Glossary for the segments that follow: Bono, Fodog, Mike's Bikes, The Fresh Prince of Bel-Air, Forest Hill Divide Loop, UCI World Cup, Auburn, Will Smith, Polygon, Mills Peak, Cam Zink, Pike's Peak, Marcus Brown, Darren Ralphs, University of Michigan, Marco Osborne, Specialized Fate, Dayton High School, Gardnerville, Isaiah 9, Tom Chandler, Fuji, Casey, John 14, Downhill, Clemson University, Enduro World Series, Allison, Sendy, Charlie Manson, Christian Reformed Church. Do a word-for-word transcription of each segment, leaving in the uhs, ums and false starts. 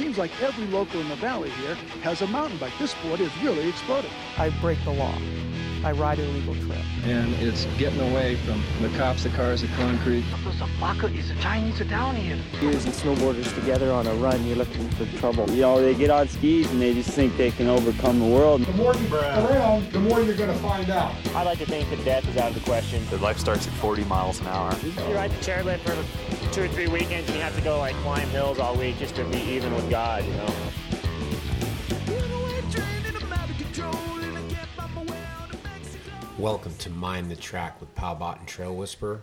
seems like every local in the valley here has a mountain bike. This sport is really exploding. I break the law. I ride an illegal trip. And it's getting away from the cops, the cars, the concrete. Those Apaka is the Chinese are down here. Skiers and snowboarders together on a run, you're looking for trouble. You know, they get on skis and they just think they can overcome the world. The more you get around, the more you're going to find out. I like to think that death is out of the question. Their life starts at forty miles an hour. You ride the chairlift for two or three weekends and you have to go like climb hills all week just to be even with God, you know. Welcome to Mind the Track with Pal Bot and Trail Whisperer,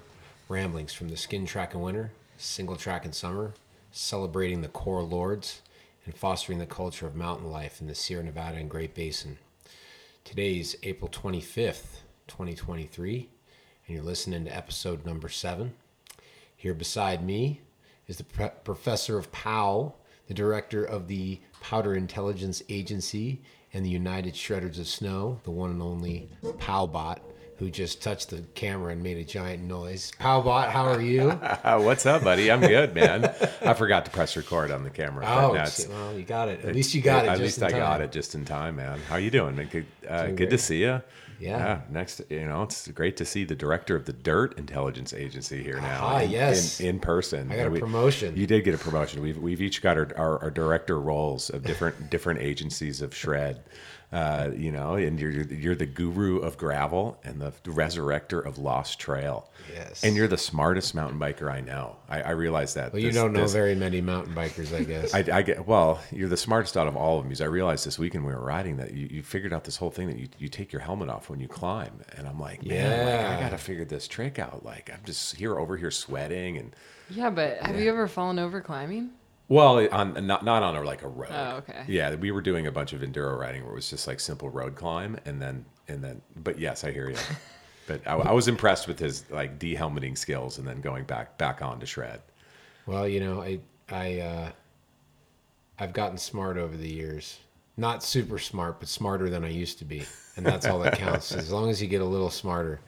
ramblings from the skin track in winter, single track in summer, celebrating the core lords, and fostering the culture of mountain life in the Sierra Nevada and Great Basin. Today's April twenty-fifth, twenty twenty-three, and you're listening to episode number seven. Here beside me is the pre- professor of P O W, the director of the Powder Intelligence Agency, and the United Shredders of Snow, the one and only Powbot, who just touched the camera and made a giant noise. Powbot, how are you? What's up, buddy? I'm good, man. I forgot to press record on the camera. Oh, well, you got it. At least you got it, it just At least in I time. got it just in time, man. How you doing? Good, uh, doing good to see you. Yeah. yeah. Next, you know, it's great to see the director of the Dirt Intelligence Agency here now. Ah, in, yes. In, in person. I got a we, promotion. You did get a promotion. We've we've each got our, our, our director roles of different different agencies of shred. Uh, you know, and you're you're the guru of gravel and the resurrector of lost trail. Yes. And you're the smartest mountain biker I know. I, I realize that. Well, this, you don't know this, very many mountain bikers, I guess. I, I get well. You're the smartest out of all of them. Because I realized this weekend we were riding that you, you figured out this whole thing that you, you take your helmet off when you climb, and I'm like, man, yeah. like, I gotta figure this trick out. Like I'm just here over here sweating and. Yeah, but have yeah. you ever fallen over climbing? Well, on not not on a, like a road. Oh, okay. Yeah, we were doing a bunch of enduro riding where it was just like simple road climb, and then and then. But yes, I hear you. But I, I was impressed with his like de-helmeting skills, and then going back back on to shred. Well, you know, I I uh, I've gotten smart over the years. Not super smart, but smarter than I used to be, and that's all that counts. As long as you get a little smarter.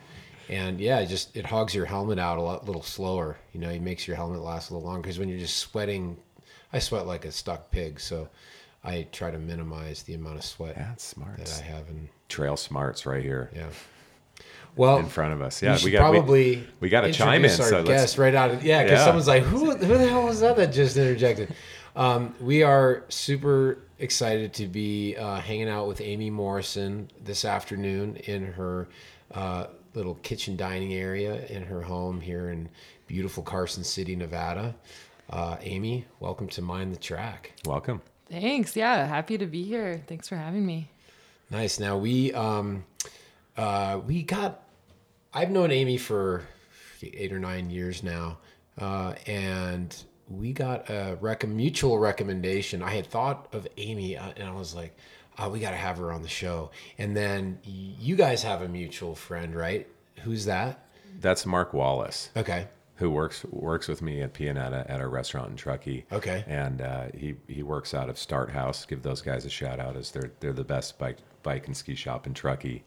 And yeah, it just it hogs your helmet out a lot, little slower. You know, it makes your helmet last a little longer because when you're just sweating. I sweat like a stuck pig, so I try to minimize the amount of sweat That's smart. that I have. In, Trail smarts right here. Yeah. Well, in front of us. Yeah, we, we got probably we, we got to chime in. So let's right out of yeah, because yeah. someone's like, who who the hell was that that just interjected? Um, we are super excited to be uh, hanging out with Amy Morrison this afternoon in her uh, little kitchen dining area in her home here in beautiful Carson City, Nevada. Uh, Amy, welcome to Mind the Track. Welcome. Thanks. Yeah, happy to be here. Thanks for having me. Nice. Now we um, uh, we got. I've known Amy for eight or nine years now, uh, and we got a rec- mutual recommendation. I had thought of Amy, uh, and I was like, oh, "We got to have her on the show." And then you guys have a mutual friend, right? Who's that? That's Mark Wallace. Okay. Who works works with me at Pianetta at our restaurant in Truckee. Okay. And uh, he he works out of Start House. Give those guys a shout out, as they're they're the best bike bike and ski shop in Truckee.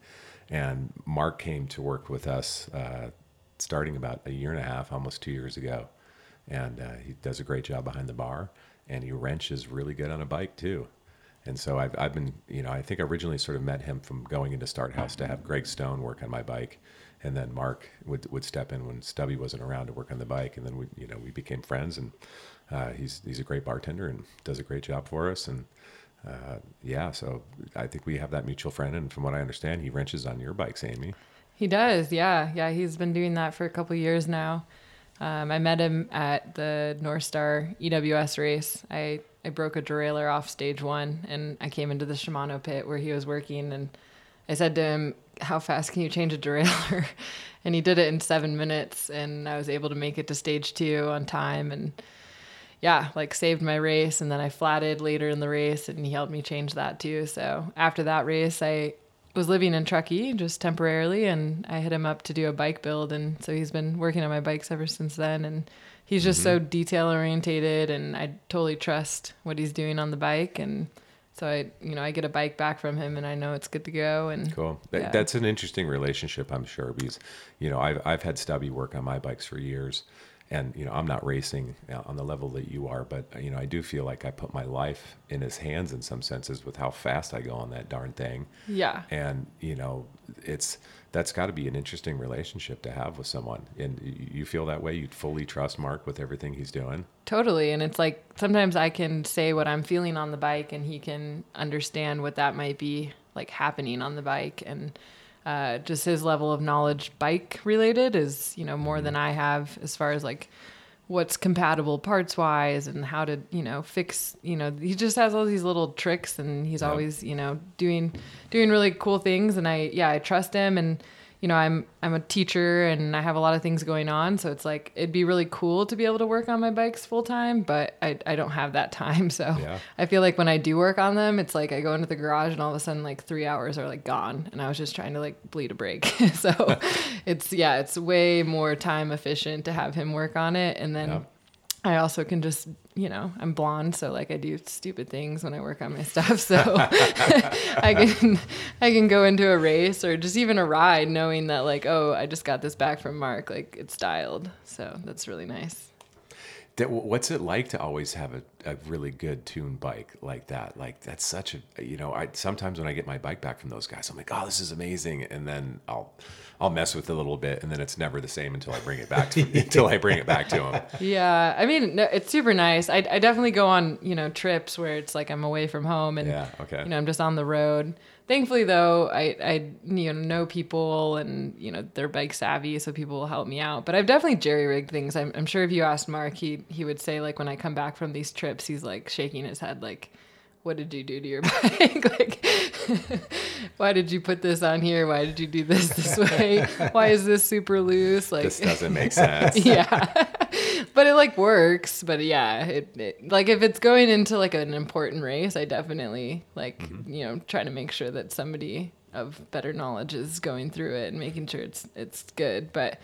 And Mark came to work with us uh, starting about a year and a half, almost two years ago. And uh, he does a great job behind the bar, and he wrenches really good on a bike too. And so I've I've been you know I think I originally sort of met him from going into Start House to have Greg Stone work on my bike. And then Mark would, would step in when Stubby wasn't around to work on the bike, and then we you know we became friends. And uh, he's he's a great bartender and does a great job for us. And uh, yeah, so I think we have that mutual friend. And from what I understand, he wrenches on your bikes, Amy. He does, yeah, yeah. He's been doing that for a couple of years now. Um, I met him at the North Star E W S race. I I broke a derailleur off stage one, and I came into the Shimano pit where he was working, and I said to him, how fast can you change a derailleur? And he did it in seven minutes, and I was able to make it to stage two on time, and yeah, like saved my race. And then I flatted later in the race, and he helped me change that too. So after that race, I was living in Truckee just temporarily, and I hit him up to do a bike build. And so he's been working on my bikes ever since then. And he's just mm-hmm. so detail oriented, and I totally trust what he's doing on the bike. And so I, you know, I get a bike back from him, and I know it's good to go. And cool. That, yeah. That's an interesting relationship, I'm sure, because, you know, I've I've had Stubby work on my bikes for years, And, you know, I'm not racing on the level that you are, but, you know, I do feel like I put my life in his hands in some senses with how fast I go on that darn thing. Yeah. And, you know, it's, that's got to be an interesting relationship to have with someone. And you feel that way? You fully trust Mark with everything he's doing? Totally. And it's like, sometimes I can say what I'm feeling on the bike and he can understand what that might be like happening on the bike. And, Uh, just his level of knowledge bike related is, you know, more than I have as far as like what's compatible parts wise and how to, you know, fix, you know, he just has all these little tricks and he's yep. always, you know, doing, doing really cool things. And I, yeah, I trust him. And, you know, I'm, I'm a teacher and I have a lot of things going on. So it's like, it'd be really cool to be able to work on my bikes full time, but I, I don't have that time. So yeah. I feel like when I do work on them, it's like I go into the garage and all of a sudden like three hours are like gone. And I was just trying to like bleed a break. So it's, yeah, it's way more time efficient to have him work on it. And then yeah. I also can just, you know, I'm blonde, so like I do stupid things when I work on my stuff. So I can, I can go into a race or just even a ride knowing that like, oh, I just got this back from Mark, like it's dialed. So that's really nice. That, what's it like to always have a, a really good tuned bike like that? Like that's such a, you know, I sometimes when I get my bike back from those guys, I'm like, oh, this is amazing. And then I'll, I'll mess with it a little bit. And then it's never the same until I bring it back to until I bring it back to them. Yeah. I mean, no, it's super nice. I, I definitely go on, you know, trips where it's like, I'm away from home and, yeah, okay. you know, I'm just on the road. Thankfully though, I, I, you know, know people and, you know, they're bike savvy. So people will help me out, but I've definitely jerry rigged things. I'm, I'm sure if you asked Mark, he, he would say like, when I come back from these trips, he's like shaking his head, like, what did you do to your bike? Like, why did you put this on here? Why did you do this this way? Why is this super loose? Like, this doesn't make sense. Yeah. But it like works, but yeah, it, it like if it's going into like an important race, I definitely like, mm-hmm. you know, try to make sure that somebody of better knowledge is going through it and making sure it's, it's good. But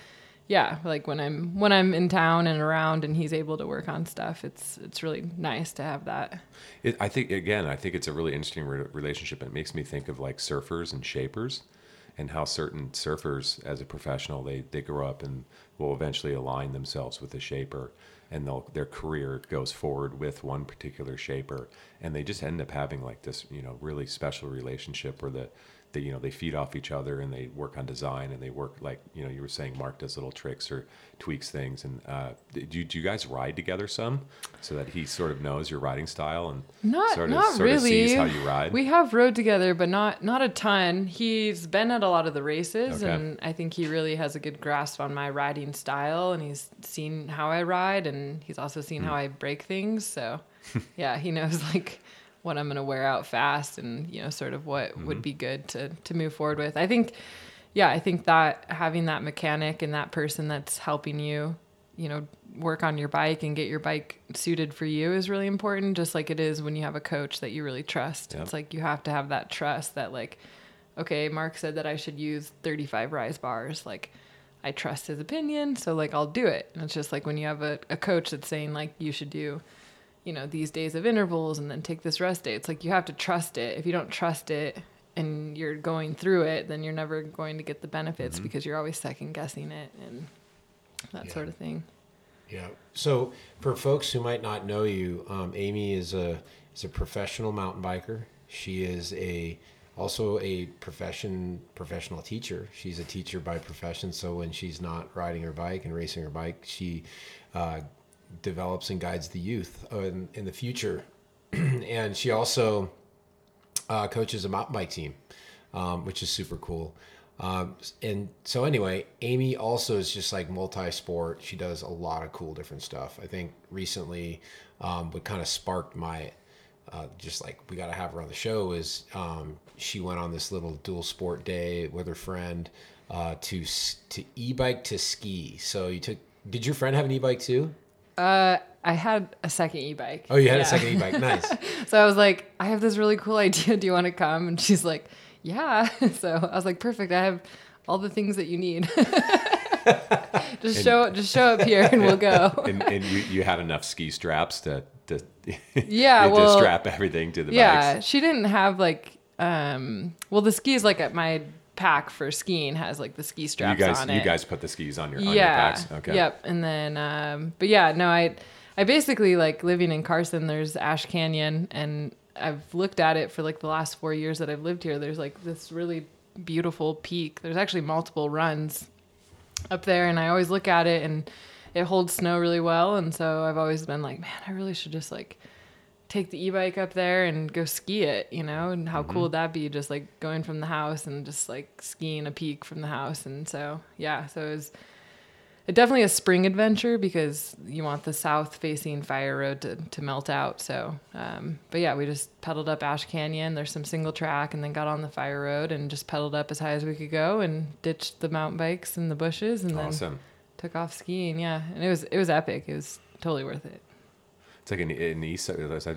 yeah, like when I'm, when I'm in town and around and he's able to work on stuff, it's, it's really nice to have that. It, I think, again, I think it's a really interesting re- relationship. It makes me think of like surfers and shapers and how certain surfers as a professional, they, they grow up and will eventually align themselves with a shaper and they'll, their career goes forward with one particular shaper. And they just end up having like this, you know, really special relationship where the, That, you know, they feed off each other and they work on design and they work like, you know, you were saying Mark does little tricks or tweaks things. And uh, do, you, do you guys ride together some so that he sort of knows your riding style and not, sort, of, not sort really. of sees how you ride? We have rode together, but not, not a ton. He's been at a lot of the races okay. and I think he really has a good grasp on my riding style and he's seen how I ride and he's also seen mm. how I break things. So yeah, he knows like what I'm going to wear out fast and, you know, sort of what mm-hmm. would be good to, to move forward with. I think, yeah, I think that having that mechanic and that person that's helping you, you know, work on your bike and get your bike suited for you is really important. Just like it is when you have a coach that you really trust. Yep. It's like, you have to have that trust that like, okay, Mark said that I should use thirty-five rise bars. Like I trust his opinion. So like, I'll do it. And it's just like when you have a, a coach that's saying like, you should do, you know, these days of intervals and then take this rest day. It's like, you have to trust it. If you don't trust it and you're going through it, then you're never going to get the benefits mm-hmm. because you're always second guessing it and that yeah. sort of thing. Yeah. So for folks who might not know you, um, Amy is a, is a professional mountain biker. She is a, also a profession, professional teacher. She's a teacher by profession. So when she's not riding her bike and racing her bike, she, uh, develops and guides the youth in, in the future. And she also uh, coaches a mountain bike team, um, which is super cool. Um, and so anyway, Amy also is just like multi-sport. She does a lot of cool different stuff. I think recently um, what kind of sparked my, uh, just like we got to have her on the show is um, she went on this little dual sport day with her friend uh, to to e-bike to ski. So you took, did your friend have an e-bike too? Uh, I had a second e-bike. Oh, you had yeah. a second e-bike. Nice. So I was like, I have this really cool idea. Do you want to come? And she's like, yeah. So I was like, perfect. I have all the things that you need. Just and, show, just show up here and we'll go. And, and you, you had enough ski straps to, to yeah, well, to strap everything to the yeah, bikes. Yeah. She didn't have like, um, well, the skis like at my pack for skiing has like the ski straps you guys, on it. You guys put the skis on your, yeah. on your packs. Okay. Yep. And then, um, but yeah, no, I, I basically like living in Carson, there's Ash Canyon, and I've looked at it for like the last four years that I've lived here. There's like this really beautiful peak. There's actually multiple runs up there, and I always look at it and it holds snow really well. And so I've always been like, man, I really should just like take the e-bike up there and go ski it, you know, and how mm-hmm. cool would that be, just like going from the house and just like skiing a peak from the house. And so, yeah, so it was it definitely a spring adventure because you want the south facing fire road to, to melt out. So, um, but yeah, we just pedaled up Ash Canyon. There's some single track, and then got on the fire road and just pedaled up as high as we could go and ditched the mountain bikes in the bushes, and awesome. Then took off skiing. Yeah. And it was, it was epic. It was totally worth it. It's like in, in the east,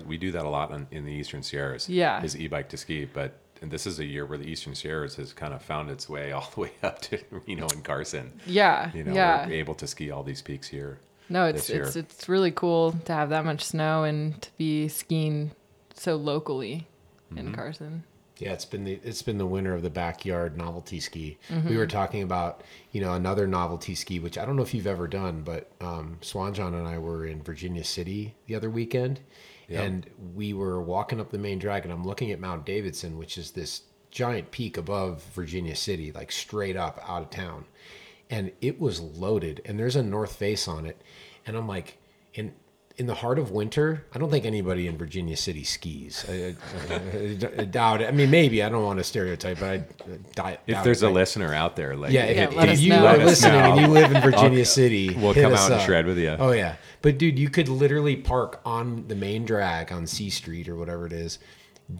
we do that a lot on, in the Eastern Sierras. Yeah, is e-bike to ski, but and this is a year where the Eastern Sierras has kind of found its way all the way up to Reno and Carson. Yeah, you know, yeah. We're able to ski all these peaks here. No, it's it's it's really cool to have that much snow and to be skiing so locally mm-hmm. in Carson. Yeah, it's been the it's been the winter of the backyard novelty ski. Mm-hmm. We were talking about, you know, another novelty ski, which I don't know if you've ever done, but um, Swanjon and I were in Virginia City the other weekend, yep. and we were walking up the main drag, and I'm looking at Mount Davidson, which is this giant peak above Virginia City, like straight up out of town, and it was loaded, and there's a north face on it, and I'm like, in. In the heart of winter, I don't think anybody in Virginia City skis. I, I, I, I doubt it. I mean, maybe. I don't want to stereotype, but I, I doubt If doubt there's it. A listener out there, like, yeah, yeah, if, let if us you know. Are let listening and you live in Virginia I'll, City, we'll come out up. And shred with you. Oh, yeah. But, dude, you could literally park on the main drag on C Street or whatever it is,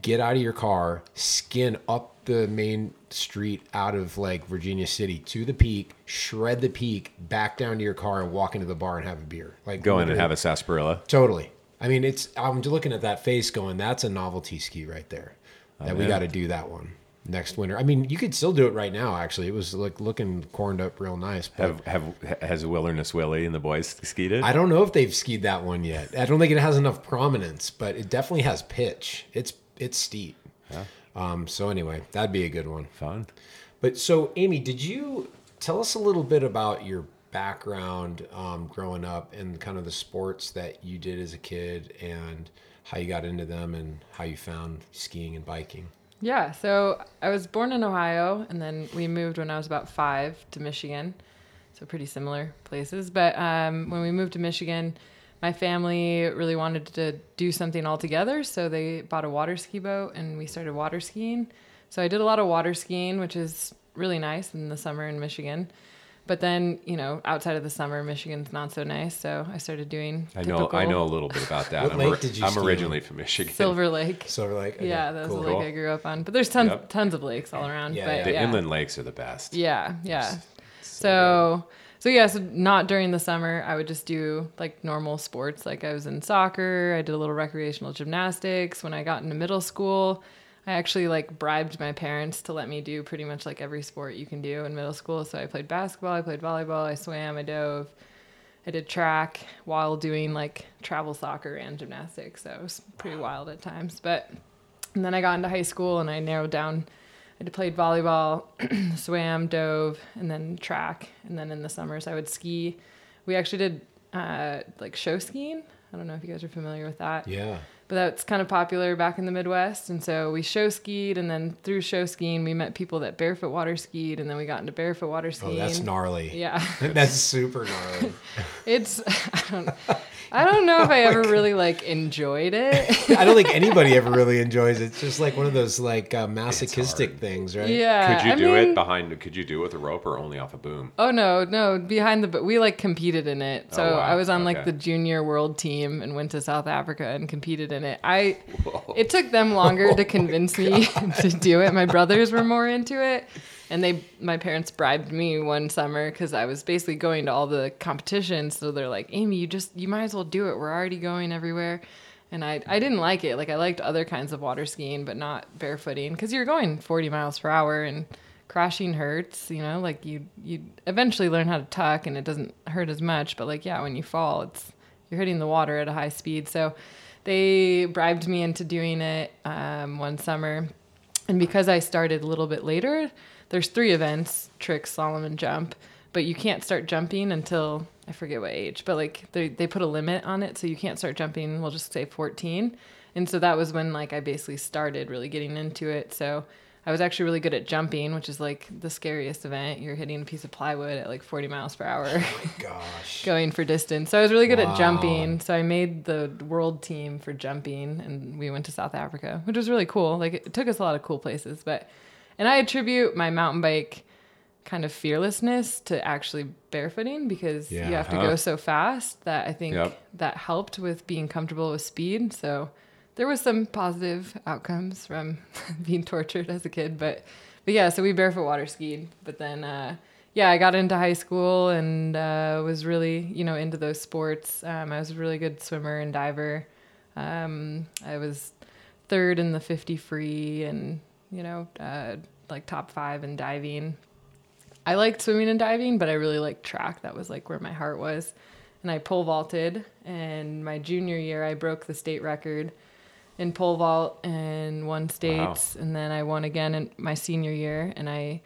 get out of your car, skin up the main street out of, like, Virginia City to the peak, shred the peak, back down to your car, and walk into the bar and have a beer. Like go in and have a sarsaparilla. Totally. I mean, it's. I'm looking at that face going, that's a novelty ski right there. I that know. We got to do that one next winter. I mean, you could still do it right now, actually. It was like looking corned up real nice. Have, have Has Wilderness Willie and the boys skied it? I don't know if they've skied that one yet. I don't think it has enough prominence, but it definitely has pitch. It's It's steep. Yeah. Um, so anyway, that'd be a good one. Fun. But so, Amy, did you tell us a little bit about your background um, growing up and kind of the sports that you did as a kid and how you got into them and how you found skiing and biking? Yeah. So I was born in Ohio, and then we moved when I was about five to Michigan. So pretty similar places. But um, when we moved to Michigan, my family really wanted to do something all together, so they bought a water ski boat, and we started water skiing. So I did a lot of water skiing, which is really nice in the summer in Michigan. But then, you know, outside of the summer, Michigan's not so nice, so I started doing typical... I know I know a little bit about that. What I'm, lake did you I'm ski originally on? From Michigan. Silver Lake. Silver Lake? Okay. Yeah, that was cool. The lake I grew up on. But there's tons yep. tons of lakes all around. Yeah, but, yeah. The yeah. inland lakes are the best. Yeah, yeah. So... so So yeah, so not during the summer, I would just do like normal sports. Like I was in soccer, I did a little recreational gymnastics. When I got into middle school, I actually like bribed my parents to let me do pretty much like every sport you can do in middle school. So I played basketball, I played volleyball, I swam, I dove, I did track while doing like travel soccer and gymnastics. So it was pretty wild at times. But and then I got into high school and I narrowed down. I played volleyball, swam, dove, and then track. And then in the summers, I would ski. We actually did uh, like show skiing. I don't know if you guys are familiar with that. Yeah. But that's kind of popular back in the Midwest. And so we show skied, and then through show skiing, we met people that barefoot water skied, and then we got into barefoot water skiing. Oh, that's gnarly. Yeah. That's super gnarly. It's, I don't I don't know if I ever really like enjoyed it. I don't think anybody ever really enjoys it. It's just like one of those like uh, masochistic things, right? Yeah. Could you I do mean, it behind? Could you do it with a rope or only off a boom? Oh no, no, behind the boom. We like competed in it. So oh, wow. I was on okay. like the junior world team and went to South Africa and competed in it. I Whoa. It took them longer oh, to convince me to do it. My brothers were more into it. And they, my parents bribed me one summer because I was basically going to all the competitions. So they're like, Amy, you just, you might as well do it. We're already going everywhere. And I, I didn't like it. Like I liked other kinds of water skiing, but not barefooting because you're going forty miles per hour and crashing hurts, you know, like you, you eventually learn how to tuck and it doesn't hurt as much. But like, yeah, when you fall, it's, you're hitting the water at a high speed. So they bribed me into doing it um, one summer. And because I started a little bit later, there's three events, trick, slalom, and jump, but you can't start jumping until, I forget what age, but like they they put a limit on it, so you can't start jumping, we'll just say fourteen. And so that was when like I basically started really getting into it. So I was actually really good at jumping, which is like the scariest event. You're hitting a piece of plywood at like forty miles per hour. Oh my gosh. Going for distance. So I was really good wow. at jumping. So I made the world team for jumping, and we went to South Africa, which was really cool. Like it took us a lot of cool places, but, and I attribute my mountain bike kind of fearlessness to actually barefooting, because yeah, you have to huh? go so fast that I think yep. that helped with being comfortable with speed. So there was some positive outcomes from being tortured as a kid, but, but yeah, so we barefoot water skied, but then, uh, yeah, I got into high school and, uh, was really, you know, into those sports. Um, I was a really good swimmer and diver. Um, I was third in the fifty free and, you know, uh, like top five in diving. I liked swimming and diving, but I really liked track. That was like where my heart was. And I pole vaulted, and my junior year I broke the state record in pole vault and won states. Wow. And then I won again in my senior year, and I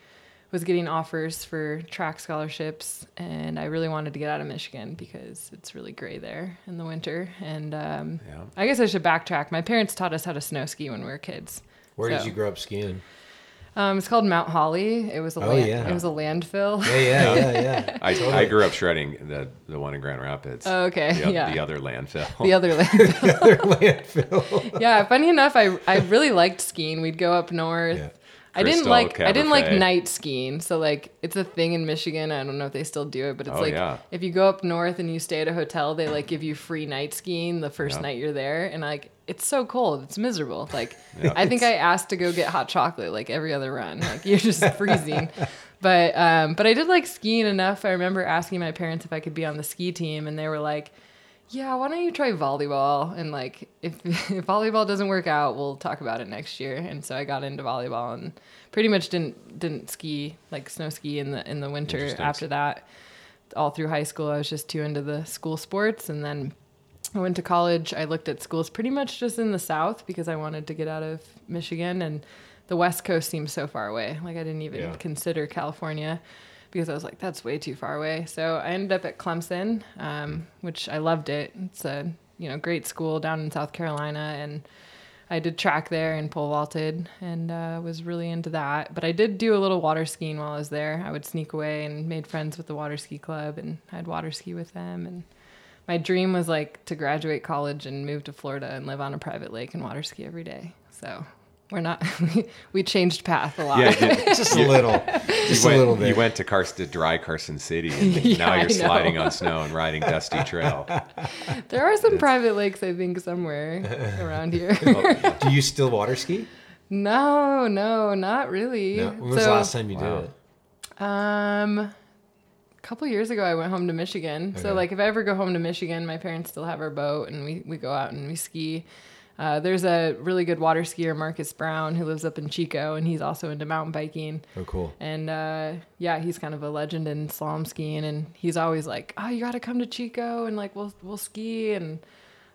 was getting offers for track scholarships, and I really wanted to get out of Michigan because it's really gray there in the winter. And um, yeah. I guess I should backtrack. My parents taught us how to snow ski when we were kids. Where so. did you grow up skiing? Um, it's called Mount Holly. It was a oh, land, yeah. it was a landfill. Yeah, yeah, yeah, yeah. I, totally. I grew up shredding the the one in Grand Rapids. Oh, okay. The, yeah. the other landfill. The other landfill. the other landfill. Yeah. Funny enough, I I really liked skiing. We'd go up north. Yeah. I Crystal, didn't like Cabernet. I didn't like night skiing. So like it's a thing in Michigan. I don't know if they still do it, but it's oh, like yeah. if you go up north and you stay at a hotel, they like give you free night skiing the first yeah. night you're there, and like it's so cold, it's miserable. Like yeah. I think I asked to go get hot chocolate like every other run. Like you're just freezing. But um, but I did like skiing enough. I remember asking my parents if I could be on the ski team, and they were like, yeah, why don't you try volleyball? And like, if, if volleyball doesn't work out, we'll talk about it next year. And so I got into volleyball and pretty much didn't didn't ski, like snow ski in the in the winter after that. All through high school, I was just too into the school sports. And then I went to college. I looked at schools pretty much just in the South because I wanted to get out of Michigan. And the West Coast seemed so far away. Like I didn't even yeah. consider California, because I was like, that's way too far away. So I ended up at Clemson, um, which I loved it. It's a you know great school down in South Carolina, and I did track there and pole vaulted, and uh, was really into that. But I did do a little water skiing while I was there. I would sneak away and made friends with the water ski club, and I'd water ski with them. And my dream was like to graduate college and move to Florida and live on a private lake and water ski every day. So we're not, we changed path a lot. Yeah, you, just a little, just went, a little bit. You went to Carson, dry Carson City, and yeah, now you're sliding on snow and riding dusty trail. There are some it's... private lakes, I think, somewhere around here. Well, do you still water ski? No, no, not really. No. When was so, the last time you wow. did it? Um, a couple years ago, I went home to Michigan. Okay. So like if I ever go home to Michigan, my parents still have our boat, and we, we go out and we ski. Uh, there's a really good water skier, Marcus Brown, who lives up in Chico, and he's also into mountain biking. Oh, cool. And, uh, yeah, he's kind of a legend in slalom skiing, and he's always like, oh, you got to come to Chico, and, like, we'll we'll ski. And,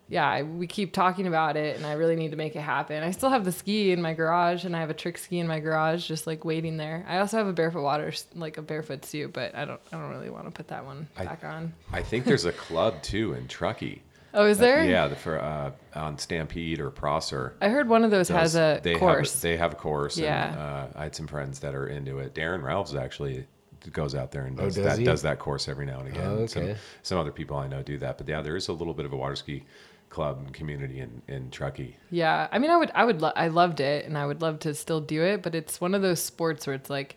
yeah, I, we keep talking about it, and I really need to make it happen. I still have the ski in my garage, and I have a trick ski in my garage just, like, waiting there. I also have a barefoot water, like, a barefoot suit, but I don't, I don't really want to put that one I, back on. I think there's a club, too, in Truckee. Oh, is there? Uh, yeah, the, for uh, on Stampede or Prosser. I heard one of those, those has a they course. Have a, they have a course. Yeah. And, uh, I had some friends that are into it. Darren Ralphs actually goes out there and does, oh, does, that, does that course every now and again. Oh, okay. Some, some other people I know do that. But yeah, there is a little bit of a water ski club and community in, in Truckee. Yeah. I mean, I would, I would, lo- I loved it, and I would love to still do it, but it's one of those sports where it's like,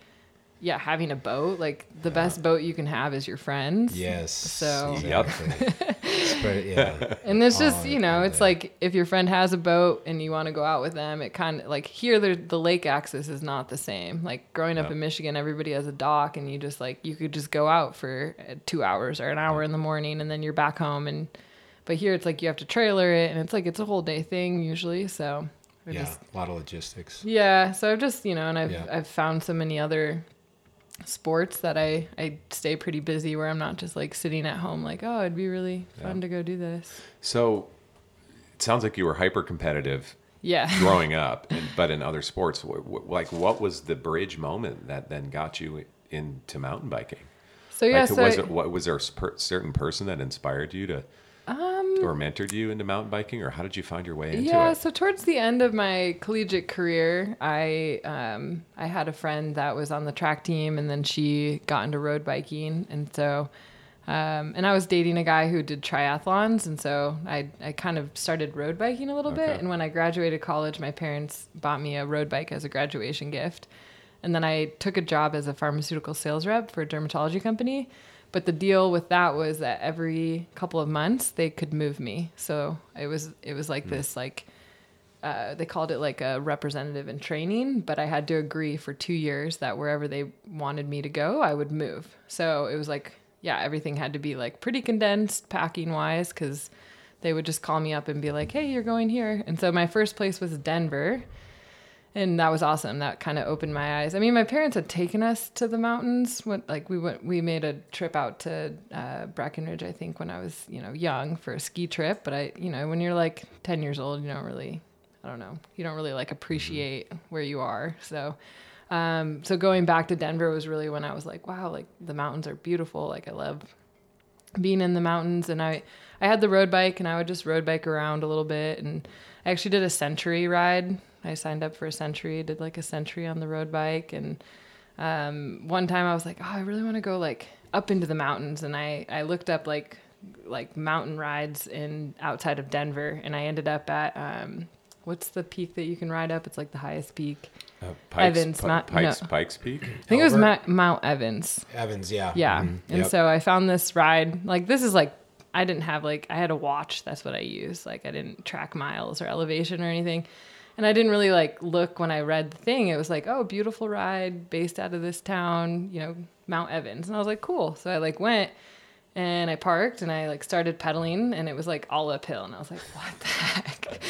yeah, having a boat, like the yeah. best boat you can have is your friends. Yes. So. Exactly. Yep. Spread, yeah. And it's just, you know, it's like if your friend has a boat and you want to go out with them, it kind of like here the the lake access is not the same. Like growing up yeah. in Michigan, everybody has a dock, and you just like you could just go out for two hours or an hour in the morning, and then you're back home. And but here it's like you have to trailer it, and it's like it's a whole day thing usually. So yeah, just, a lot of logistics. Yeah. So I've just you know, and I've yeah. I've found so many other sports that I, I stay pretty busy where I'm not just like sitting at home like, oh, it'd be really fun yeah. to go do this. So it sounds like you were hyper competitive yeah. growing up, and, but in other sports. W- w- like, what was the bridge moment that then got you into mountain biking? So, yeah, like, so was, it, what, was there a per- certain person that inspired you to um, or mentored you into mountain biking, or how did you find your way into yeah, it? Yeah, so towards the end of my collegiate career, I um, I had a friend that was on the track team, and then she got into road biking, and so... Um, and I was dating a guy who did triathlons, and so I I kind of started road biking a little okay. bit. And when I graduated college, my parents bought me a road bike as a graduation gift. And then I took a job as a pharmaceutical sales rep for a dermatology company. But the deal with that was that every couple of months they could move me. So it was it was like mm. this like uh, they called it like a representative in training. But I had to agree for two years that wherever they wanted me to go, I would move. So it was like. Yeah, everything had to be like pretty condensed packing wise, because they would just call me up and be like, hey, you're going here. And so my first place was Denver, and that was awesome. That kind of opened my eyes. I mean, my parents had taken us to the mountains. When, like we went, we made a trip out to uh, Breckenridge, I think, when I was, you know, young for a ski trip. But I, you know, when you're like ten years old, you don't really, I don't know, you don't really like appreciate where you are. So Um, so going back to Denver was really when I was like, wow, like the mountains are beautiful. Like I love being in the mountains. And I, I had the road bike, and I would just road bike around a little bit. And I actually did a century ride. I signed up for a century, did like a century on the road bike. And, um, one time I was like, oh, I really want to go like up into the mountains. And I, I looked up like, like mountain rides in outside of Denver. And I ended up at, um, what's the peak that you can ride up? It's like the highest peak. Uh, Pike's, Evans, P- not, Pike's, no. Pike's Peak? I think Albert? It was Ma- Mount Evans. Evans, yeah. Yeah. Mm-hmm. And yep. so I found this ride. Like, this is like, I didn't have like, I had a watch. That's what I used. Like, I didn't track miles or elevation or anything. And I didn't really like look when I read the thing. It was like, oh, beautiful ride based out of this town, you know, Mount Evans. And I was like, cool. So I like went. And I parked, and I like started pedaling, and it was like all uphill, and I was like, what the heck?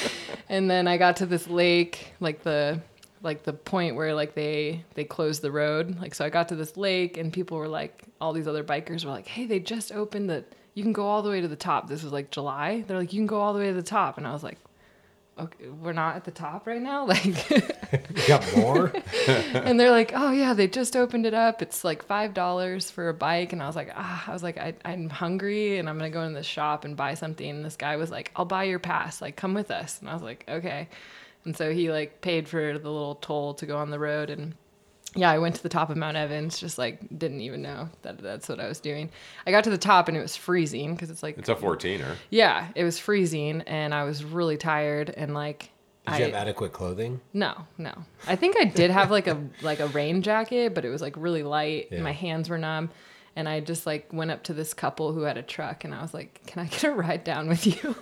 And then I got to this lake, like the like the point where like they they closed the road. Like, so I got to this lake, and people were like, all these other bikers were like, hey, they just opened the, you can go all the way to the top. This was like July. They're like, you can go all the way to the top. And I was like, okay, we're not at the top right now. Like, you got more? And they're like, oh yeah, they just opened it up. It's like five dollars for a bike. And I was like, ah, I was like, I, I'm hungry, and I'm going to go in the shop and buy something. And this guy was like, I'll buy your pass. Like, come with us. And I was like, okay. And so he like paid for the little toll to go on the road. And yeah, I went to the top of Mount Evans, just like didn't even know that that's what I was doing. I got to the top, and it was freezing because it's like... It's a fourteener. Yeah, it was freezing, and I was really tired, and like... Did I, you have adequate clothing? No, no. I think I did have like a like a rain jacket, but it was like really light, yeah. and my hands were numb, and I just like went up to this couple who had a truck, and I was like, can I get a ride down with you?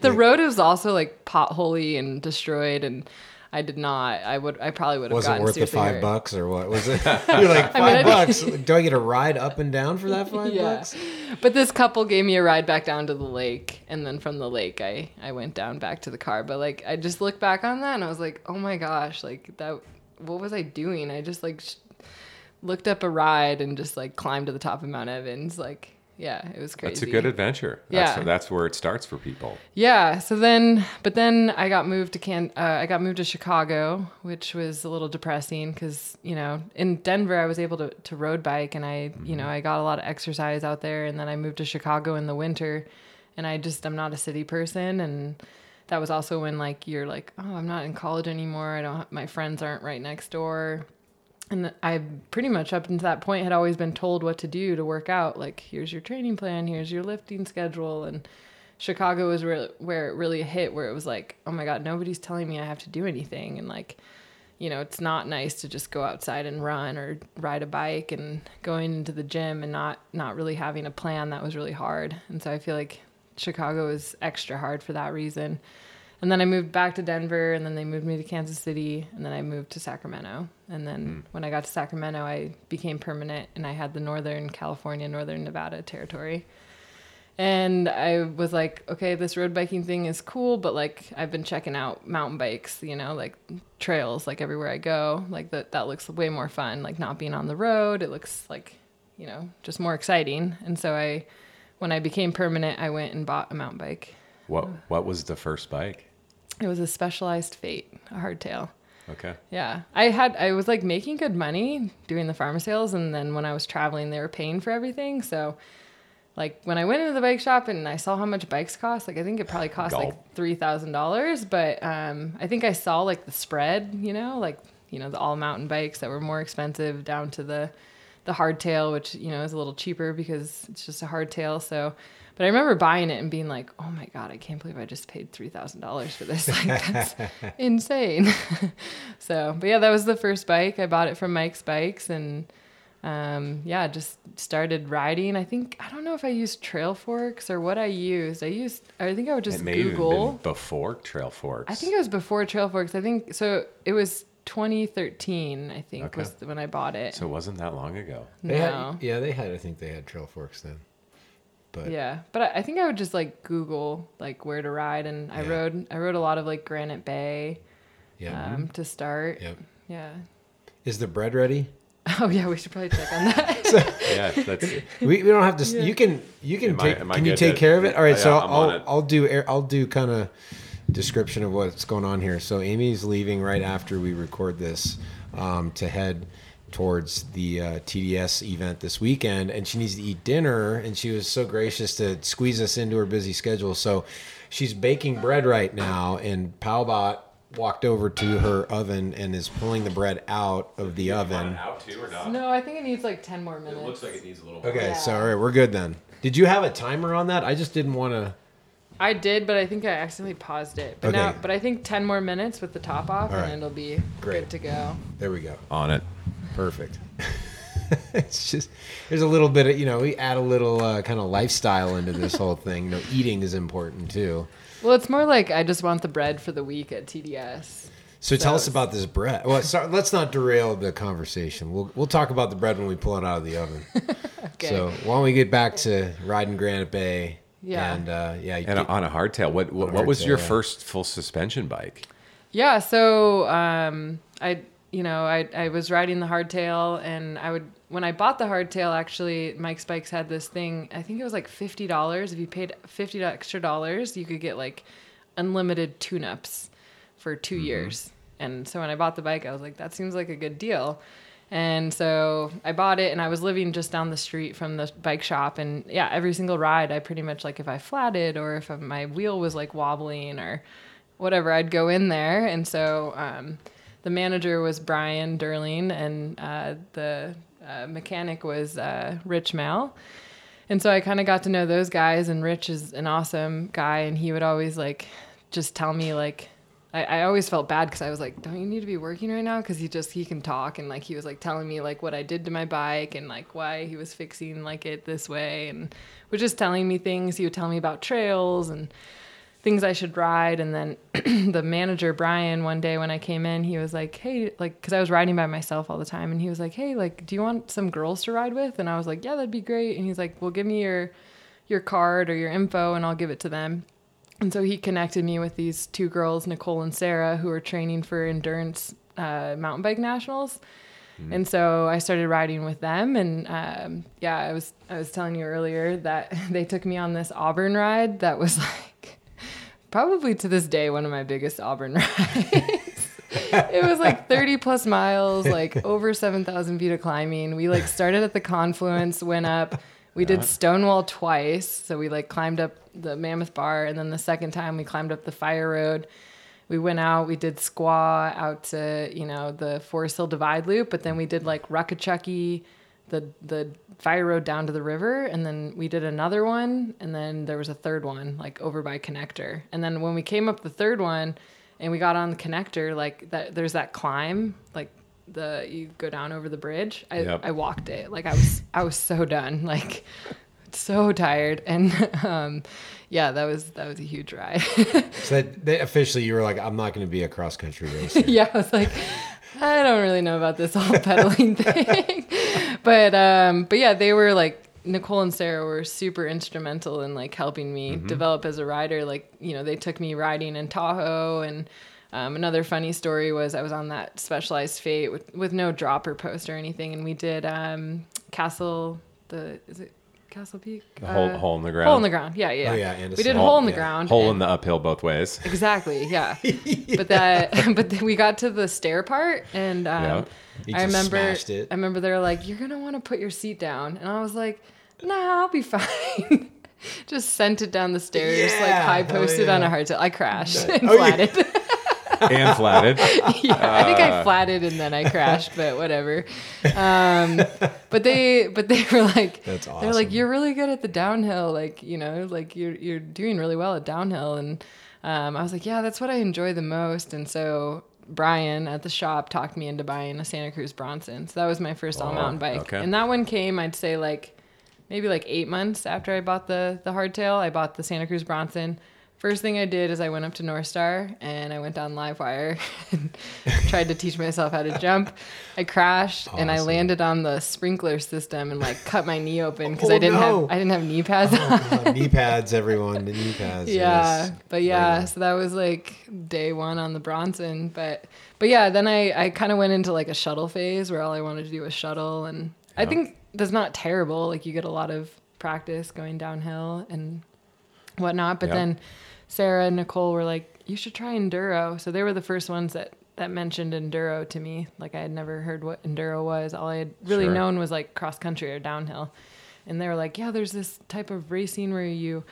The like, road was also like potholey and destroyed, and... I did not. I would. I probably would have gotten seriously. Was it worth the five hurt. bucks or what was it? You're like, five I mean, bucks? Do I get a ride up and down for that five yeah. bucks? But this couple gave me a ride back down to the lake. And then from the lake, I, I went down back to the car. But like, I just look back on that, and I was like, oh my gosh, like that, what was I doing? I just like sh- looked up a ride and just like climbed to the top of Mount Evans. Like, yeah, it was crazy. It's a good adventure. That's, yeah, that's where it starts for people. Yeah. So then, but then I got moved to Can. Uh, I got moved to Chicago, which was a little depressing because, you know, in Denver I was able to to road bike, and I, mm-hmm. you know, I got a lot of exercise out there. And then I moved to Chicago in the winter, and I just I'm not a city person, and that was also when like you're like, oh, I'm not in college anymore. I don't. Have, my friends aren't right next door. And I pretty much up until that point had always been told what to do to work out. Like, here's your training plan, here's your lifting schedule. And Chicago was re- where it really hit, where it was like, oh my God, nobody's telling me I have to do anything. And like, you know, it's not nice to just go outside and run or ride a bike, and going into the gym and not, not really having a plan. That was really hard. And so I feel like Chicago is extra hard for that reason. And then I moved back to Denver, and then they moved me to Kansas City, and then I moved to Sacramento. And then mm. when I got to Sacramento, I became permanent, and I had the Northern California, Northern Nevada territory. And I was like, okay, this road biking thing is cool, but like I've been checking out mountain bikes, you know, like trails, like everywhere I go, like that, that looks way more fun, like not being on the road. It looks like, you know, just more exciting. And so I, when I became permanent, I went and bought a mountain bike. What, what was the first bike? It was a Specialized Fate, a hardtail. Okay. Yeah. I had, I was like making good money doing the farmer sales. And then when I was traveling, they were paying for everything. So like when I went into the bike shop and I saw how much bikes cost, like I think it probably cost Gulp. like three thousand dollars. But um, I think I saw like the spread, you know, like, you know, the all mountain bikes that were more expensive down to the, the hardtail, which, you know, is a little cheaper because it's just a hardtail. So, but I remember buying it and being like, oh my God, I can't believe I just paid three thousand dollars for this. Like, that's insane. So, but yeah, that was the first bike. I bought it from Mike's Bikes and, um, yeah, just started riding. I think, I don't know if I used Trail Forks or what I used. I used, I think I would just it may Google. Have been before Trail Forks. I think it was before Trail Forks. I think, so it was twenty thirteen, I think, okay. was when I bought it. So it wasn't that long ago. They no. Had, yeah, they had, I think they had Trail Forks then. But yeah, but I, I think I would just like Google like where to ride, and I yeah. rode I rode a lot of like Granite Bay, yeah. um, to start. Yep. Yeah. Is the bread ready? Oh yeah, we should probably check on that. So, yeah, that's it. We, we don't have to. Yeah. You can you can am take I, can you take at, care of it? All right, I, so I'm I'll I'll do air, I'll do kind of description of what's going on here. So Amy's leaving right after we record this um, to head towards the uh, T D S event this weekend, and she needs to eat dinner, and she was so gracious to squeeze us into her busy schedule. So she's baking bread right now, and Powbot walked over to her oven and is pulling the bread out of the oven. Out too or not? No, I think it needs like ten more minutes. It looks like it needs a little more. Okay, yeah. So all right, we're good then. Did you have a timer on that? I just didn't want to... I did, but I think I accidentally paused it. But okay. now, but I think ten more minutes with the top off, right. and it'll be Great. good to go. There we go. On it. Perfect. It's just, there's a little bit of, you know, we add a little uh, kind of lifestyle into this whole thing. You know, eating is important too. Well, it's more like I just want the bread for the week at T D S. So, so tell us about this bread. Well, sorry, let's not derail the conversation. We'll we'll talk about the bread when we pull it out of the oven. Okay. So why don't we get back to riding Granite Bay? Yeah. And uh, yeah, and get, on a hardtail. What what, what was your yeah. first full suspension bike? Yeah. So um, I. You know, I I was riding the hardtail, and I would when I bought the hardtail. Actually, Mike's Bikes had this thing. I think it was like fifty dollars. If you paid fifty extra dollars, you could get like unlimited tune-ups for two mm-hmm. years. And so when I bought the bike, I was like, that seems like a good deal. And so I bought it, and I was living just down the street from the bike shop. And yeah, every single ride, I pretty much like if I flatted or if my wheel was like wobbling or whatever, I'd go in there. And so. Um, The manager was Brian Durling, and uh, the uh, mechanic was uh, Rich Mal. And so I kind of got to know those guys, and Rich is an awesome guy, and he would always, like, just tell me, like, I, I always felt bad because I was like, don't you need to be working right now? Because he just, he can talk, and, like, he was, like, telling me, like, what I did to my bike and, like, why he was fixing, like, it this way, and was just telling me things. He would tell me about trails and things I should ride. And then the manager, Brian, one day when I came in, he was like, hey, like, cause I was riding by myself all the time. And he was like, hey, like, do you want some girls to ride with? And I was like, yeah, that'd be great. And he's like, well, give me your, your card or your info and I'll give it to them. And so he connected me with these two girls, Nicole and Sarah, who are training for endurance, uh, mountain bike nationals. Mm-hmm. And so I started riding with them, and um, yeah, I was, I was telling you earlier that they took me on this Auburn ride that was like, probably to this day, one of my biggest Auburn rides. It was like thirty plus miles, like over seven thousand feet of climbing. We like started at the confluence, went up. We did Stonewall twice. So we like climbed up the Mammoth Bar. And then the second time we climbed up the Fire Road. We went out, we did Squaw out to, you know, the Forest Hill Divide Loop. But then we did like Ruckachucky, the the fire road down to the river, and then we did another one, and then there was a third one like over by Connector. And then when we came up the third one and we got on the Connector, like that there's that climb, like the you go down over the bridge. I, yep. I walked it. Like I was I was so done, like so tired. And um yeah, that was that was a huge ride. So that, that officially you were like, I'm not going to be a cross country racer. Yeah, I was like, I don't really know about this whole pedaling thing. But, um, but yeah, they were like, Nicole and Sarah were super instrumental in like helping me mm-hmm. develop as a rider. Like, you know, they took me riding in Tahoe. And, um, another funny story was I was on that Specialized Fate with, with no drop or post or anything. And we did, um, Castle, the, is it? Castle Peak? The hole, uh, hole in the ground. Hole in the ground. Yeah, yeah. Oh, yeah, and we did hole, hole in the yeah. ground. Hole in the uphill both ways. Exactly. Yeah. yeah. But that, but then we got to the stair part, and um, yep. I remember, it. I remember they were like, "You're gonna want to put your seat down," and I was like, "No, nah, I'll be fine." Just sent it down the stairs, yeah, like high posted yeah. on a hardtail. I crashed and oh, flatted. Yeah. And flatted. yeah, uh, I think I flatted and then I crashed, but whatever. Um, but they, but they were like, that's awesome. They're like, "You're really good at the downhill. Like, you know, like you're you're doing really well at downhill." And um, I was like, "Yeah, that's what I enjoy the most." And so Brian at the shop talked me into buying a Santa Cruz Bronson. So that was my first all mountain bike, okay. and that one came, I'd say, like maybe like eight months after I bought the the hardtail. I bought the Santa Cruz Bronson. First thing I did is I went up to North Star and I went on Livewire and tried to teach myself how to jump. I crashed awesome. and I landed on the sprinkler system and like cut my knee open because oh, I didn't no. have I didn't have knee pads. Oh, on. Knee pads, everyone, the knee pads. Yeah, yes. but yeah, right. so that was like day one on the Bronson. But but yeah, then I I kind of went into like a shuttle phase where all I wanted to do was shuttle, and yeah. I think that's not terrible. Like you get a lot of practice going downhill and whatnot, but yep. then Sarah and Nicole were like, "You should try enduro." So they were the first ones that, that mentioned enduro to me. Like I had never heard what enduro was. All I had really sure. known was like cross country or downhill. And they were like, "Yeah, there's this type of racing where you,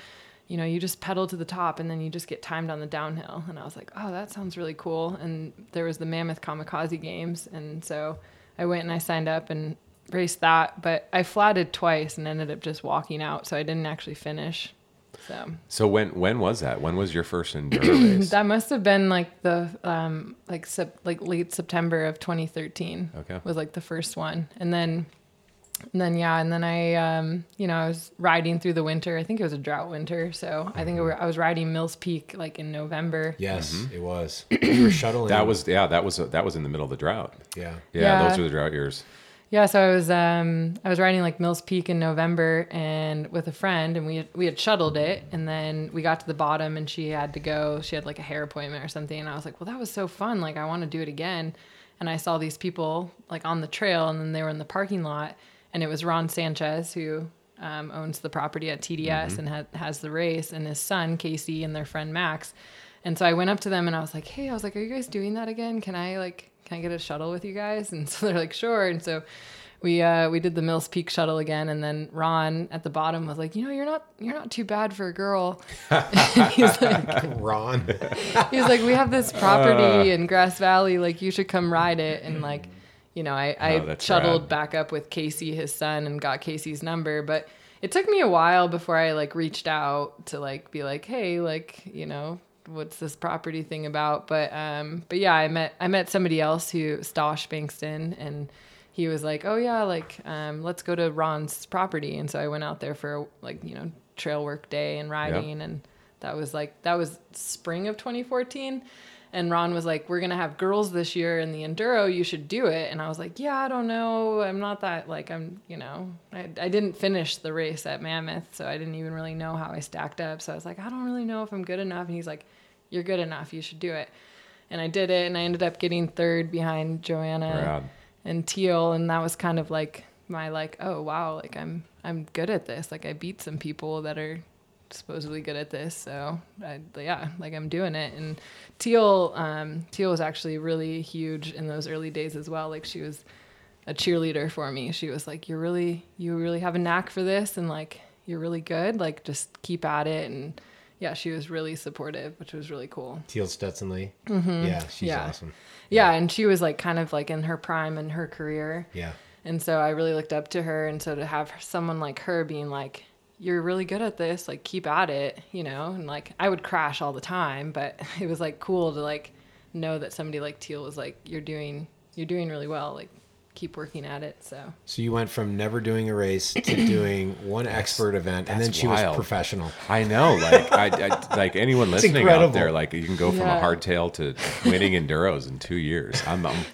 you know, you just pedal to the top and then you just get timed on the downhill." And I was like, "Oh, that sounds really cool." And there was the Mammoth Kamikaze Games. And so I went and I signed up and raced that, but I flatted twice and ended up just walking out. So I didn't actually finish. So. so when when was that? When was your first enduro race? That must have been like the um like sep- like late September of twenty thirteen. Okay, was like the first one, and then and then yeah, and then I um you know I was riding through the winter. I think it was a drought winter, so I think it were, I was riding Mills Peak like in November. Yes, mm-hmm. it was. You were shuttling. That was yeah. That was that was in the middle of the drought. Yeah, yeah. yeah. Those were the drought years. Yeah, so I was um, I was riding like Mills Peak in November, and with a friend, and we had, we had shuttled it, and then we got to the bottom, and she had to go. She had like a hair appointment or something, and I was like, "Well, that was so fun! Like, I want to do it again." And I saw these people like on the trail, and then they were in the parking lot, and it was Ron Sanchez who um, owns the property at T D S mm-hmm. and ha- has the race, and his son Casey and their friend Max. And so I went up to them, and I was like, "Hey, I was like, are you guys doing that again? Can I like?" Can I get a shuttle with you guys? And so they're like, sure. And so we uh, we did the Mills Peak shuttle again. And then Ron at the bottom was like, you know, you're not you're not too bad for a girl. he's like, Ron. he's like, we have this property uh, in Grass Valley. Like, you should come ride it. And like, you know, I, I oh, shuttled rad. back up with Casey, his son, and got Casey's number. But it took me a while before I like reached out to like be like, hey, like, you know, what's this property thing about? But, um, but yeah, I met, I met somebody else who Stosh Bankston, and he was like, oh yeah, like, um, let's go to Ron's property. And so I went out there for like, you know, trail work day and riding. Yep. And that was like, that was spring of twenty fourteen. And Ron was like, we're going to have girls this year in the enduro. You should do it. And I was like, yeah, I don't know. I'm not that like, I'm, you know, I, I didn't finish the race at Mammoth. So I didn't even really know how I stacked up. So I was like, I don't really know if I'm good enough. And he's like, you're good enough. You should do it. And I did it. And I ended up getting third behind Joanna Rad. and Teal. And that was kind of like my like, oh wow. Like I'm, I'm good at this. Like I beat some people that are supposedly good at this, so I, yeah, like I'm doing it. And Teal, um, Teal was actually really huge in those early days as well. Like she was a cheerleader for me. She was like, "You're really, you really have a knack for this, and like you're really good. Like just keep at it." And yeah, she was really supportive, which was really cool. Teal Stetson Lee, mm-hmm. yeah, she's yeah. awesome. Yeah. yeah, and she was like kind of like in her prime in her career. Yeah, and so I really looked up to her, and so to have someone like her being like, you're really good at this, like keep at it, you know? And like, I would crash all the time, but it was like cool to like know that somebody like Teal was like, you're doing, you're doing really well. Like keep working at it. So, so you went from never doing a race to doing one expert event. And then she wild. was professional. I know. Like, I, I like anyone listening out there, like you can go from yeah. a hardtail to winning enduros in two years. I'm, I'm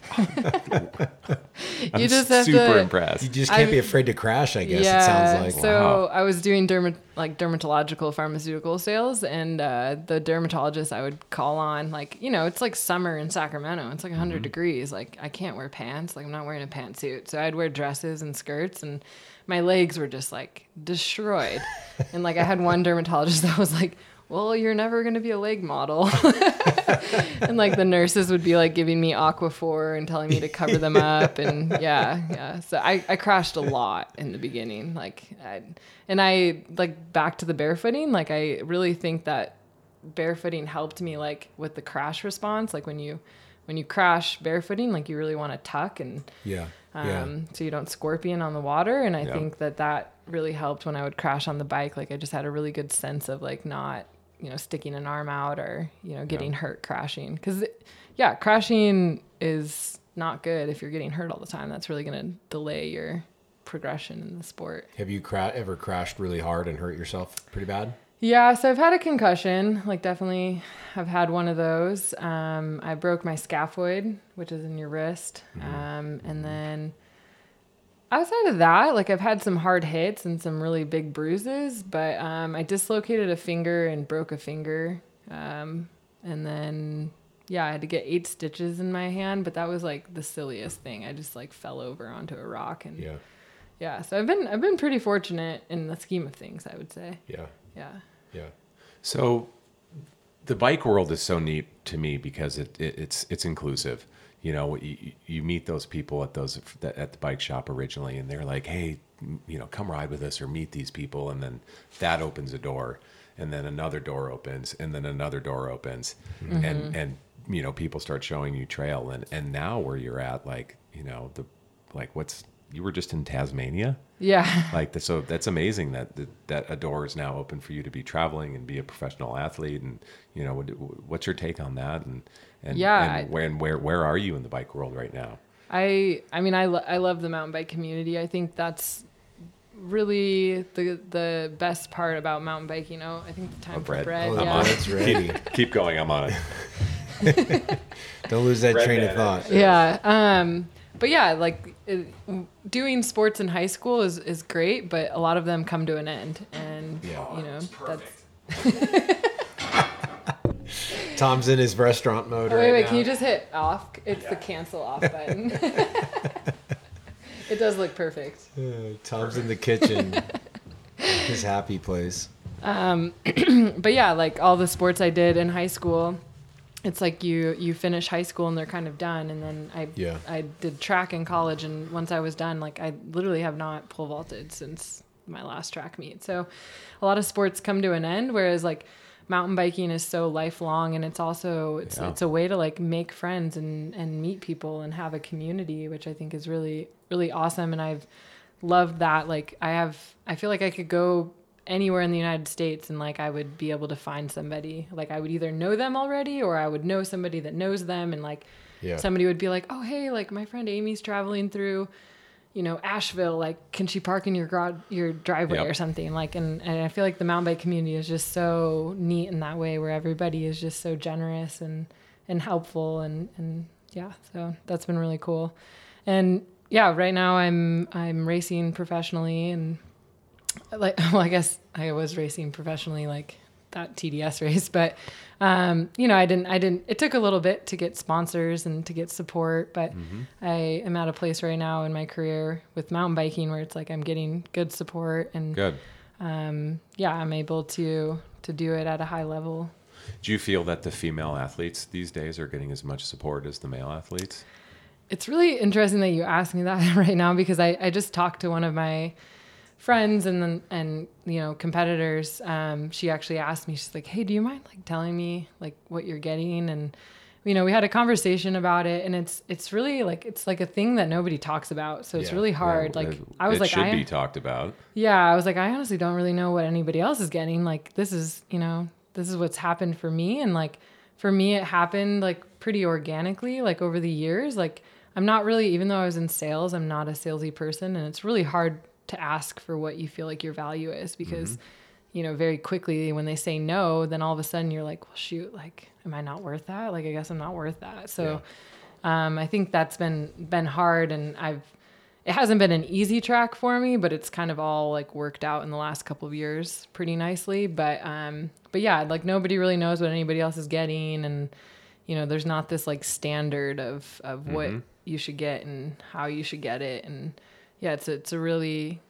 You I'm just have super to, impressed. You just can't I, be afraid to crash, I guess, yeah, it sounds like. So wow. I was doing derma, like dermatological pharmaceutical sales, and uh, the dermatologist I would call on, like, you know, it's like summer in Sacramento. It's like one hundred mm-hmm. degrees. Like, I can't wear pants. Like, I'm not wearing a pantsuit. So I'd wear dresses and skirts, and my legs were just, like, destroyed. And, like, I had one dermatologist that was like, well, you're never going to be a leg model. And, like, the nurses would be, like, giving me Aquaphor and telling me to cover them up. And, yeah, yeah. So I, I crashed a lot in the beginning. Like, I, and I, like, back to the barefooting, like, I really think that barefooting helped me, like, with the crash response. Like, when you when you crash barefooting, like, you really want to tuck and yeah, um, yeah. so you don't scorpion on the water. And I yeah. think that that really helped when I would crash on the bike. Like, I just had a really good sense of, like, not – you know, sticking an arm out or, you know, getting yeah. hurt crashing. Because, yeah, crashing is not good if you're getting hurt all the time. That's really going to delay your progression in the sport. Have you cra- ever crashed really hard and hurt yourself pretty bad? Yeah, so I've had a concussion. Like, definitely I've had one of those. Um, I broke my scaphoid, which is in your wrist. Mm-hmm. Um, and then... outside of that, like, I've had some hard hits and some really big bruises, but um, I dislocated a finger and broke a finger. Um, and then, yeah, I had to get eight stitches in my hand, but that was, like, the silliest thing. I just, like, fell over onto a rock. And yeah. Yeah, so I've been I've been pretty fortunate in the scheme of things, I would say. Yeah. Yeah. Yeah. So the bike world is so neat to me because it, it it's it's inclusive. You know, you, you meet those people at those at the bike shop originally, and they're like, "Hey, you know, come ride with us or meet these people." And then that opens a door, and then another door opens, and then another door opens, mm-hmm. and and you know, people start showing you trail, and and now where you're at, like, you know, the like what's you were just in Tasmania, yeah, like the, so that's amazing that, that that a door is now open for you to be traveling and be a professional athlete, and you know, what, what's your take on that? And And, yeah, and where, and where where are you in the bike world right now? I I mean I lo- I love the mountain bike community. I think that's really the the best part about mountain biking. You know, I think the time oh, for bread. bread oh, yeah. I'm on it. ready. Keep, keep going. I'm on it. Don't lose that bread train of thought. Yeah. Um. But yeah, like it, doing sports in high school is is great, but a lot of them come to an end, and yeah. you know oh, that's. Tom's in his restaurant mode oh, right wait, wait, now. Can you just hit off? It's yeah. the cancel off button. It does look perfect. Uh, Tom's perfect. In the kitchen. His happy place. Um, but yeah, like all the sports I did in high school, it's like you, you finish high school and they're kind of done. And then I yeah. I did track in college. And once I was done, like I literally have not pole vaulted since my last track meet. So a lot of sports come to an end, whereas like mountain biking is so lifelong, and it's also it's yeah. it's a way to like make friends and and meet people and have a community, which I think is really really awesome. And I've loved that. Like I have, I feel like I could go anywhere in the United States and like I would be able to find somebody. Like I would either know them already or I would know somebody that knows them, and like yeah. somebody would be like, oh hey, like my friend Amy's traveling through, you know, Asheville, like, can she park in your garage, your driveway yep. or something? Like, and, and I feel like the mountain bike community is just so neat in that way, where everybody is just so generous and, and helpful. And, and yeah, so that's been really cool. And yeah, right now I'm, I'm racing professionally, and like, well, I guess I was racing professionally, like that T D S race, but, um, you know, I didn't, I didn't, it took a little bit to get sponsors and to get support, but mm-hmm. I am at a place right now in my career with mountain biking where it's like, I'm getting good support and, good. um, yeah, I'm able to, to do it at a high level. Do you feel that the female athletes these days are getting as much support as the male athletes? It's really interesting that you ask me that right now, because I, I just talked to one of my friends and then, and, you know, competitors, um, she actually asked me, she's like, hey, do you mind like telling me like what you're getting? And, you know, we had a conversation about it, and it's, it's really like, it's like a thing that nobody talks about. So it's yeah, really hard. Well, like it, I was it like, should I, be talked about. Yeah. I was like, I honestly don't really know what anybody else is getting. Like this is, you know, this is what's happened for me. And like, for me, it happened like pretty organically, like over the years. Like I'm not really, even though I was in sales, I'm not a salesy person, and it's really hard to ask for what you feel like your value is, because mm-hmm. you know, very quickly when they say no, then all of a sudden you're like, well shoot, like am I not worth that? Like I guess I'm not worth that. So Um, I think that's been, been hard, and I've, it hasn't been an easy track for me, but it's kind of all like worked out in the last couple of years pretty nicely. But, um, but yeah, like nobody really knows what anybody else is getting. And, you know, there's not this like standard of, of what mm-hmm. you should get and how you should get it. And yeah, it's a, it's a really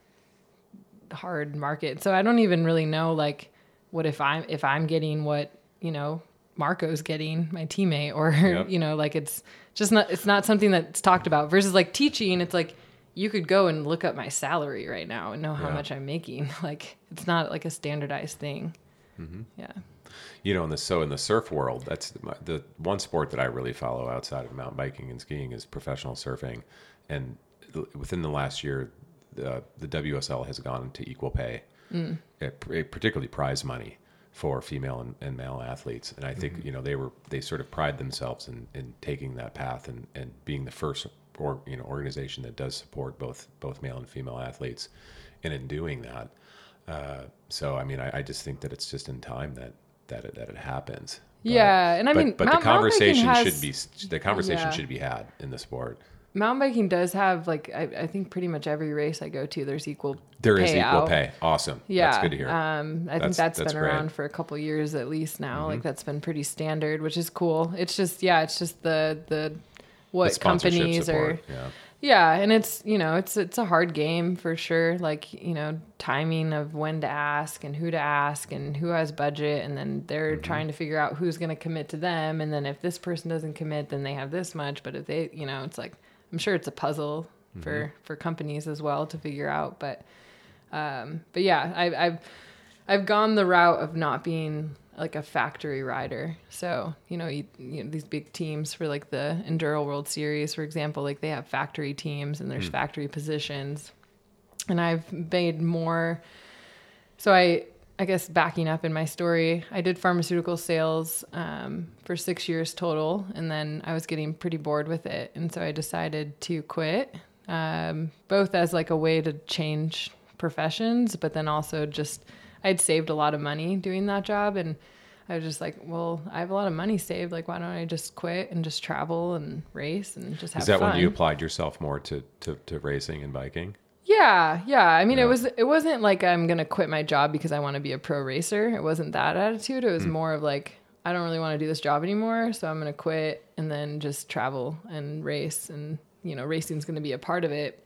hard market. So I don't even really know, like, what if I'm, if I'm getting what, you know, Marco's getting, my teammate, or, yep. you know, like it's just not, it's not something that's talked about versus like teaching. It's like, you could go and look up my salary right now and know how yeah. much I'm making. Like, it's not like a standardized thing. Mm-hmm. Yeah. You know, in the, so in the surf world, that's the, the one sport that I really follow outside of mountain biking and skiing is professional surfing. And within the last year, the, the W S L has gone to equal pay, mm. it, it particularly prize money for female and, and male athletes. And I think, mm-hmm. you know, they were, they sort of pride themselves in, in taking that path and, and being the first or, you know, organization that does support both, both male and female athletes. And in doing that, uh, so, I mean, I, I just think that it's just in time that, that it, that it happens. But, yeah. And I mean, but, but mount, the conversation has, should be, the conversation yeah. should be had in the sport. Mountain biking does have, like, I, I think pretty much every race I go to, there's equal There pay is equal out. pay. Awesome. Yeah. That's good to hear. Um, I that's, think that's, that's been great. around for a couple of years at least now. Mm-hmm. Like, that's been pretty standard, which is cool. It's just, yeah, it's just the, the, what the companies support. are. Yeah. yeah. And it's, you know, it's, it's a hard game for sure. Like, you know, timing of when to ask and who to ask and who has budget. And then they're mm-hmm. trying to figure out who's going to commit to them. And then if this person doesn't commit, then they have this much. But if they, you know, it's like, I'm sure it's a puzzle for, mm-hmm. for companies as well to figure out. But, um, but yeah, I, I've, I've gone the route of not being like a factory rider. So, you know, you, you know, these big teams for like the Enduro World Series, for example, like they have factory teams and there's mm-hmm. factory positions, and I've made more. So I, I guess backing up in my story, I did pharmaceutical sales um, for six years total, and then I was getting pretty bored with it. And so I decided to quit, um, both as like a way to change professions, but then also just I'd saved a lot of money doing that job. And I was just like, well, I have a lot of money saved. Like, why don't I just quit and just travel and race and just have fun? Is that fun? When you applied yourself more to, to, to racing and biking? Yeah. Yeah. I mean, yeah. it was, it wasn't like I'm going to quit my job because I want to be a pro racer. It wasn't that attitude. It was mm. more of like, I don't really want to do this job anymore. So I'm going to quit and then just travel and race. And, you know, racing's going to be a part of it,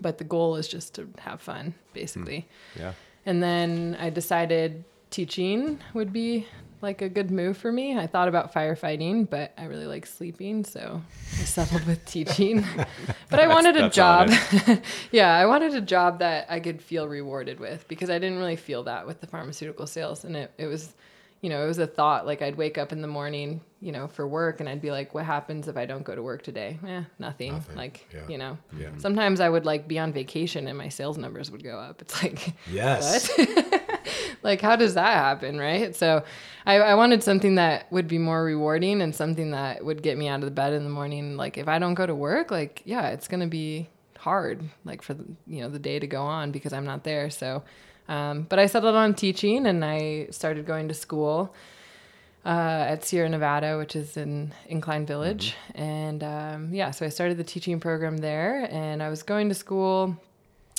but the goal is just to have fun, basically. Mm. Yeah. And then I decided teaching would be like a good move for me. I thought about firefighting, but I really like sleeping, so I settled with teaching. But I wanted a job. Yeah, I wanted a job that I could feel rewarded with, because I didn't really feel that with the pharmaceutical sales. And it, it was, you know, it was a thought, like I'd wake up in the morning, you know, for work, and I'd be like, what happens if I don't go to work today? Eh, nothing. nothing. Like, yeah. you know, yeah. sometimes I would like be on vacation and my sales numbers would go up. It's like, yes. What? Like, how does that happen, right? So I, I wanted something that would be more rewarding and something that would get me out of the bed in the morning. Like, if I don't go to work, like, yeah, it's going to be hard, like, for, the, you know, the day to go on because I'm not there. So, um, but I settled on teaching, and I started going to school uh, at Sierra Nevada, which is in Incline Village. Mm-hmm. And, um, yeah, so I started the teaching program there, and I was going to school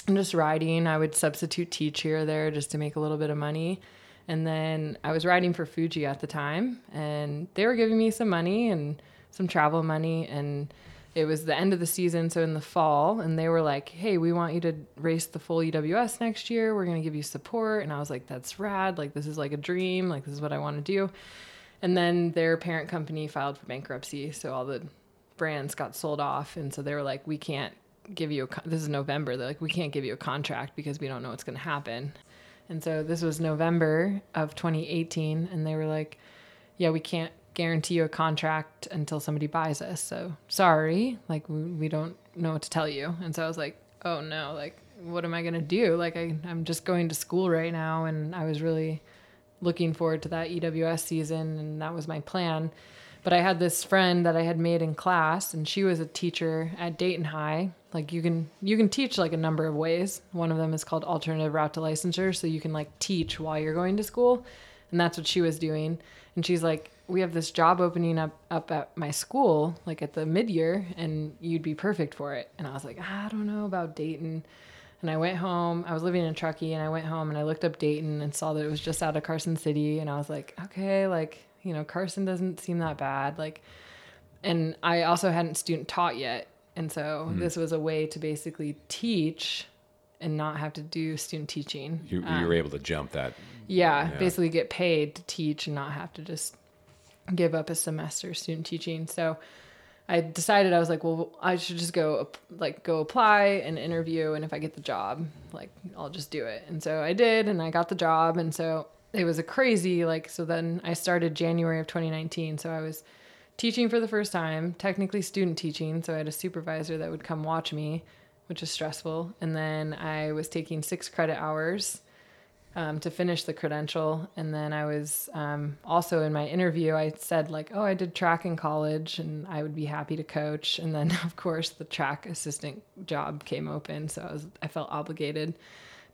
and just riding. I would substitute teach here or there just to make a little bit of money. And then I was riding for Fuji at the time, and they were giving me some money and some travel money. And it was the end of the season, so in the fall, and they were like, hey, we want you to race the full E W S next year. We're going to give you support. And I was like, that's rad. Like, this is like a dream. Like, this is what I want to do. And then their parent company filed for bankruptcy, so all the brands got sold off. And so they were like, we can't give you a con- this is November. They're like, we can't give you a contract because we don't know what's going to happen. And so this was November of twenty eighteen, and they were like, yeah, we can't guarantee you a contract until somebody buys us, so sorry, like we, we don't know what to tell you. And so I was like, oh no, like what am I going to do? Like I, I'm just going to school right now, and I was really looking forward to that E W S season, and that was my plan. But I had this friend that I had made in class, and she was a teacher at Dayton High. Like you can, you can teach like a number of ways. One of them is called alternative route to licensure. So you can like teach while you're going to school. And that's what she was doing. And she's like, we have this job opening up, up at my school, like at the mid-year, and you'd be perfect for it. And I was like, I don't know about Dayton. And I went home. I was living in Truckee, and I went home, and I looked up Dayton and saw that it was just out of Carson City. And I was like, okay, like, you know, Carson doesn't seem that bad. Like, and I also hadn't student taught yet. And so mm-hmm. this was a way to basically teach and not have to do student teaching. You, you um, were able to jump that. Yeah, yeah, basically get paid to teach and not have to just give up a semester of student teaching. So I decided, I was like, well, I should just go like go apply and interview. And if I get the job, like I'll just do it. And so I did, and I got the job. And so it was a crazy, like, so then I started January of twenty nineteen. So I was teaching for the first time, technically student teaching. So I had a supervisor that would come watch me, which was stressful. And then I was taking six credit hours um, to finish the credential. And then I was um, also in my interview, I said like, oh, I did track in college and I would be happy to coach. And then of course the track assistant job came open. So I was, I felt obligated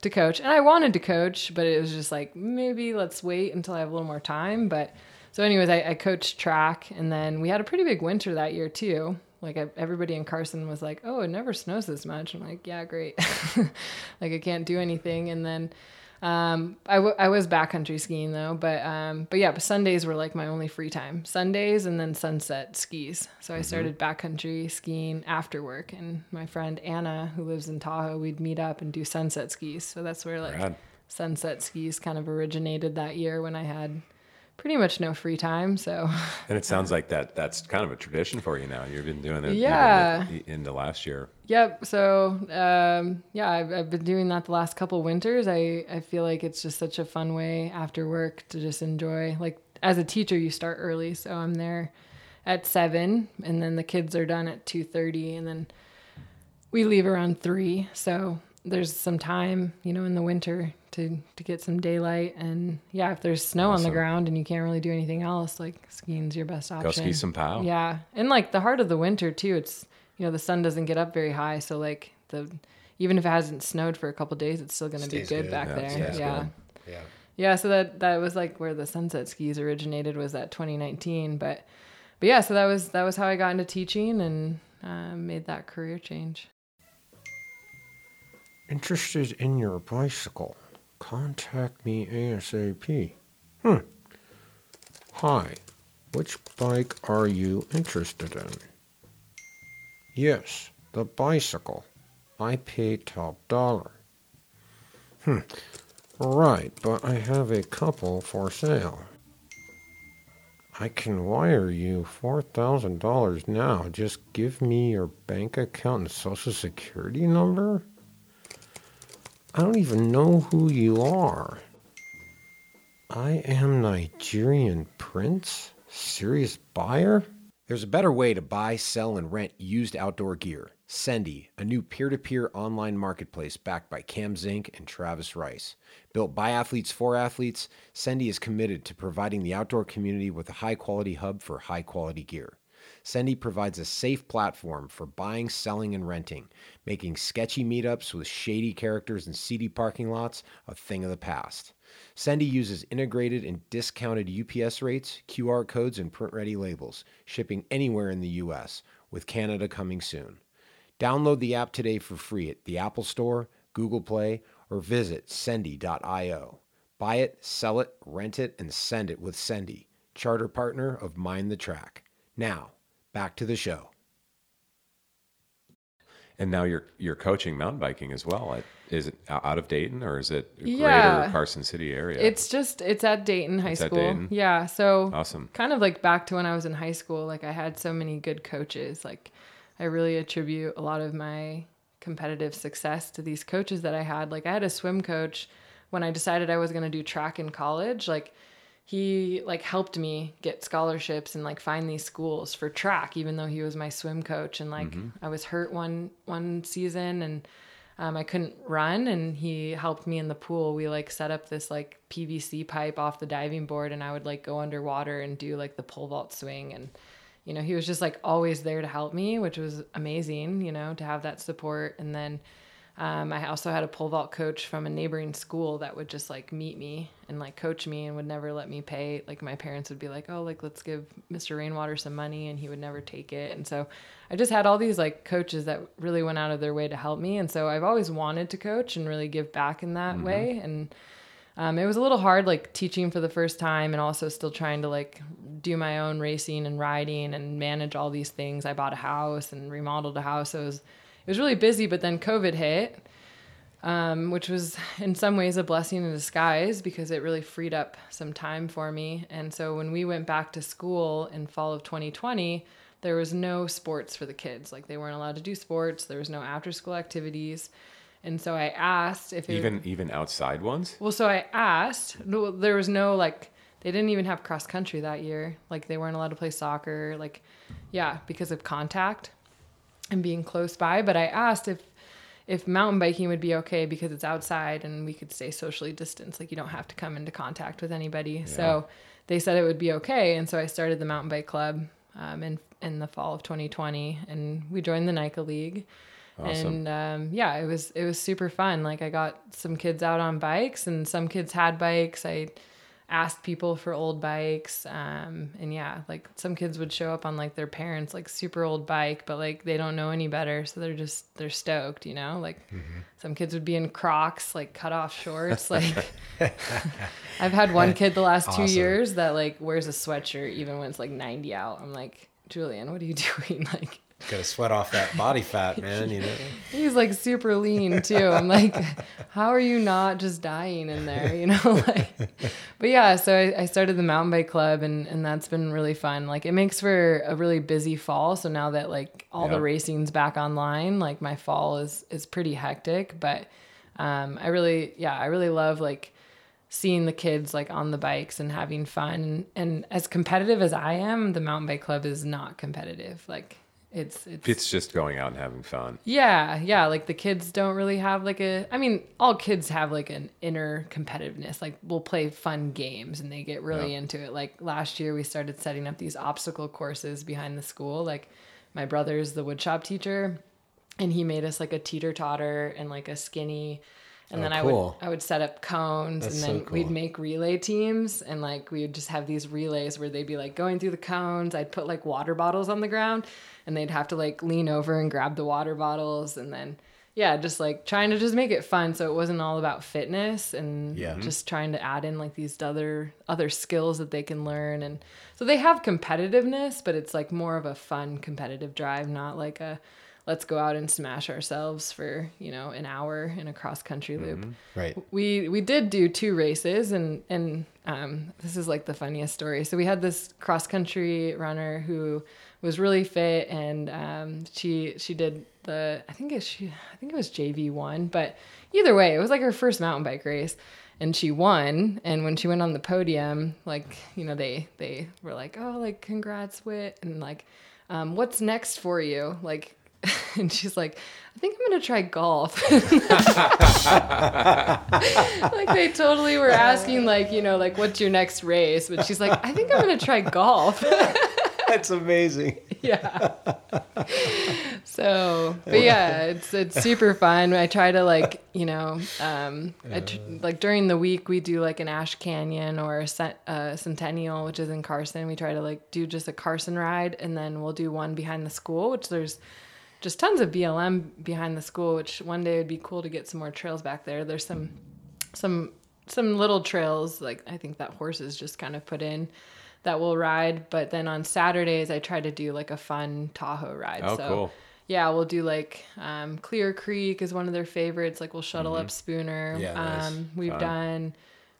to coach, and I wanted to coach, but it was just like, maybe let's wait until I have a little more time. But so anyways, I, I coached track, and then we had a pretty big winter that year too. Like I, everybody in Carson was like, oh, it never snows this much. I'm like, yeah, great. Like I can't do anything. And then, Um, I, w- I was backcountry skiing though, but, um, but yeah, but Sundays were like my only free time. Sundays and then sunset skis. So I started backcountry skiing after work, and my friend Anna, who lives in Tahoe, we'd meet up and do sunset skis. So that's where like Rad. Sunset skis kind of originated that year when I had pretty much no free time. So, and it sounds like that that's kind of a tradition for you now. You've been doing it yeah. even into last year. Yep. So, um, yeah, I've, I've been doing that the last couple of winters. I, I feel like it's just such a fun way after work to just enjoy, like as a teacher, you start early. So I'm there at seven, and then the kids are done at two thirty, and then we leave around three. So there's some time, you know, in the winter to, to get some daylight. And yeah, if there's snow awesome. on the ground and you can't really do anything else, like skiing's your best option. Go ski some pow. Yeah. And like the heart of the winter too, it's, you know, the sun doesn't get up very high. So like the, even if it hasn't snowed for a couple of days, it's still going to be good, good back yeah, there. Yeah. Yeah. Good. yeah. Yeah. So that, that was like where the sunset skis originated, was that twenty nineteen. But, but yeah, so that was, that was how I got into teaching and uh, made that career change. Interested in your bicycle? Contact me ASAP. Hmm. Hi. Which bike are you interested in? Yes, the bicycle. I pay top dollar. Hmm. Right, but I have a couple for sale. I can wire you four thousand dollars now. Just give me your bank account and social security number? I don't even know who you are. I am Nigerian Prince? Serious buyer? There's a better way to buy, sell, and rent used outdoor gear. Sendy, a new peer-to-peer online marketplace backed by Cam Zink and Travis Rice. Built by athletes for athletes, Sendy is committed to providing the outdoor community with a high-quality hub for high-quality gear. Sendy provides a safe platform for buying, selling, and renting, making sketchy meetups with shady characters and seedy parking lots a thing of the past. Sendy uses integrated and discounted U P S rates, Q R codes, and print-ready labels, shipping anywhere in the U S, with Canada coming soon. Download the app today for free at the Apple Store, Google Play, or visit sendy dot io. Buy it, sell it, rent it, and send it with Sendy, charter partner of Mind the Track. Now, back to the show. And now you're you're coaching mountain biking as well. At, is it out of Dayton, or is it greater yeah. Carson City area? It's just, it's at Dayton High it's School. At Dayton. Yeah, so awesome. Kind of like back to when I was in high school, like I had so many good coaches. Like I really attribute a lot of my competitive success to these coaches that I had. Like I had a swim coach when I decided I was going to do track in college. Like he like helped me get scholarships and like find these schools for track, even though he was my swim coach. And like, mm-hmm. I was hurt one, one season and, um, I couldn't run, and he helped me in the pool. We like set up this like P V C pipe off the diving board, and I would like go underwater and do like the pole vault swing. And, you know, he was just like always there to help me, which was amazing, you know, to have that support. And then, Um, I also had a pole vault coach from a neighboring school that would just like meet me and like coach me and would never let me pay. Like my parents would be like, oh, like let's give Mister Rainwater some money, and he would never take it. And so I just had all these like coaches that really went out of their way to help me. And so I've always wanted to coach and really give back in that mm-hmm. way. And um, it was a little hard, like teaching for the first time and also still trying to like do my own racing and riding and manage all these things. I bought a house and remodeled a house. So it was It was really busy, but then COVID hit, um, which was in some ways a blessing in disguise because it really freed up some time for me. And so when we went back to school in fall of twenty twenty, there was no sports for the kids. Like they weren't allowed to do sports. There was no after school activities. And so I asked if it even would... even outside ones. Well, so I asked. There was no like they didn't even have cross country that year. Like they weren't allowed to play soccer. Like yeah, because of contact and being close by. But I asked if if mountain biking would be okay because it's outside and we could stay socially distanced. Like you don't have to come into contact with anybody. Yeah. So they said it would be okay. And so I started the mountain bike club um, in, in the fall of twenty twenty, and we joined the N I C A League. Awesome. And um, yeah, it was, it was super fun. Like I got some kids out on bikes, and some kids had bikes. I asked people for old bikes. Um, and yeah, like some kids would show up on like their parents, like super old bike, but like they don't know any better. So they're just, they're stoked, you know, like mm-hmm. some kids would be in Crocs, like cut off shorts. Like I've had one kid the last awesome. two years that like wears a sweatshirt even when it's like ninety out. I'm like, Julian, what are you doing? Like gotta sweat off that body fat, man. You know, he's like super lean too. I'm like, how are you not just dying in there? You know, like, but yeah. So I, I started the mountain bike club, and and that's been really fun. Like, it makes for a really busy fall. So now that like all yep. the racing's back online, like my fall is is pretty hectic. But um, I really, yeah, I really love like seeing the kids like on the bikes and having fun. And as competitive as I am, the mountain bike club is not competitive. Like. It's, it's it's just going out and having fun. Yeah, yeah. Like the kids don't really have like a. I mean, all kids have like an inner competitiveness. Like we'll play fun games and they get really yeah. into it. Like last year we started setting up these obstacle courses behind the school. Like my brother's the woodshop teacher, and he made us like a teeter totter and like a skinny. And oh, then I cool. would I would set up cones. That's and then so cool. we'd make relay teams, and like we would just have these relays where they'd be like going through the cones. I'd put like water bottles on the ground, and they'd have to like lean over and grab the water bottles, and then yeah, just like trying to just make it fun so it wasn't all about fitness, and yeah. just trying to add in like these other other skills that they can learn. And so they have competitiveness, but it's like more of a fun competitive drive, not like a let's go out and smash ourselves for, you know, an hour in a cross country loop. Mm-hmm. Right. We, we did do two races, and, and, um, this is like the funniest story. So we had this cross country runner who was really fit, and, um, she, she did the, I think it, she, I think it was J V one, but either way, it was like her first mountain bike race. And she won. And when she went on the podium, like, you know, they, they were like, oh, like, congrats, Whit. And like, um, what's next for you? Like, and she's like, I think I'm going to try golf. Like they totally were asking like, you know, like what's your next race? But she's like, I think I'm going to try golf. That's amazing. Yeah. So, but yeah, it's, it's super fun. I try to like, you know, um, I tr- like during the week we do like an Ash Canyon or a cent- uh, Centennial, which is in Carson. We try to like do just a Carson ride, and then we'll do one behind the school, which there's just tons of B L M behind the school, which one day would be cool to get some more trails back there. There's some, some, some little trails. Like I think that horses just kind of put in that we'll ride. But then on Saturdays I try to do like a fun Tahoe ride. Oh, so cool. Yeah, we'll do like, um, Clear Creek is one of their favorites. Like we'll shuttle mm-hmm. up Spooner. Yeah, um, nice. We've fun. done,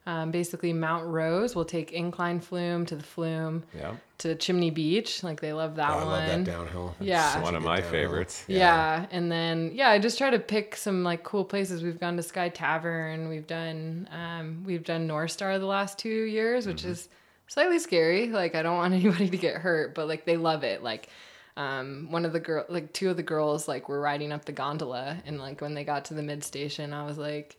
um, basically Mount Rose. We'll take Incline Flume to the Flume yeah. to Chimney Beach. Like they love that oh, one. I love that downhill. That's yeah. one of my downhill. favorites. Yeah. yeah. And then, yeah, I just try to pick some like cool places. We've gone to Sky Tavern. We've done, um, we've done North Star the last two years, which mm-hmm. is slightly scary. Like I don't want anybody to get hurt, but like they love it. Like, um, one of the girl, like two of the girls, like were riding up the gondola. And like when they got to the mid station, I was like,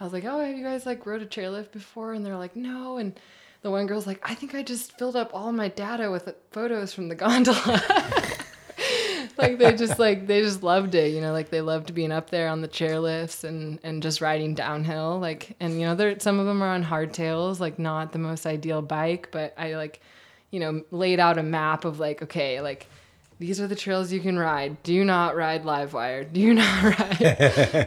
I was like, oh, have you guys like rode a chairlift before? And they're like, no. And the one girl's like, I think I just filled up all my data with photos from the gondola. Like they just like they just loved it, you know, like they loved being up there on the chairlifts and and just riding downhill, like, and you know, there some of them are on hardtails, like not the most ideal bike, but I like, you know, laid out a map of like, okay, like these are the trails you can ride. Do not ride Livewire. Do not ride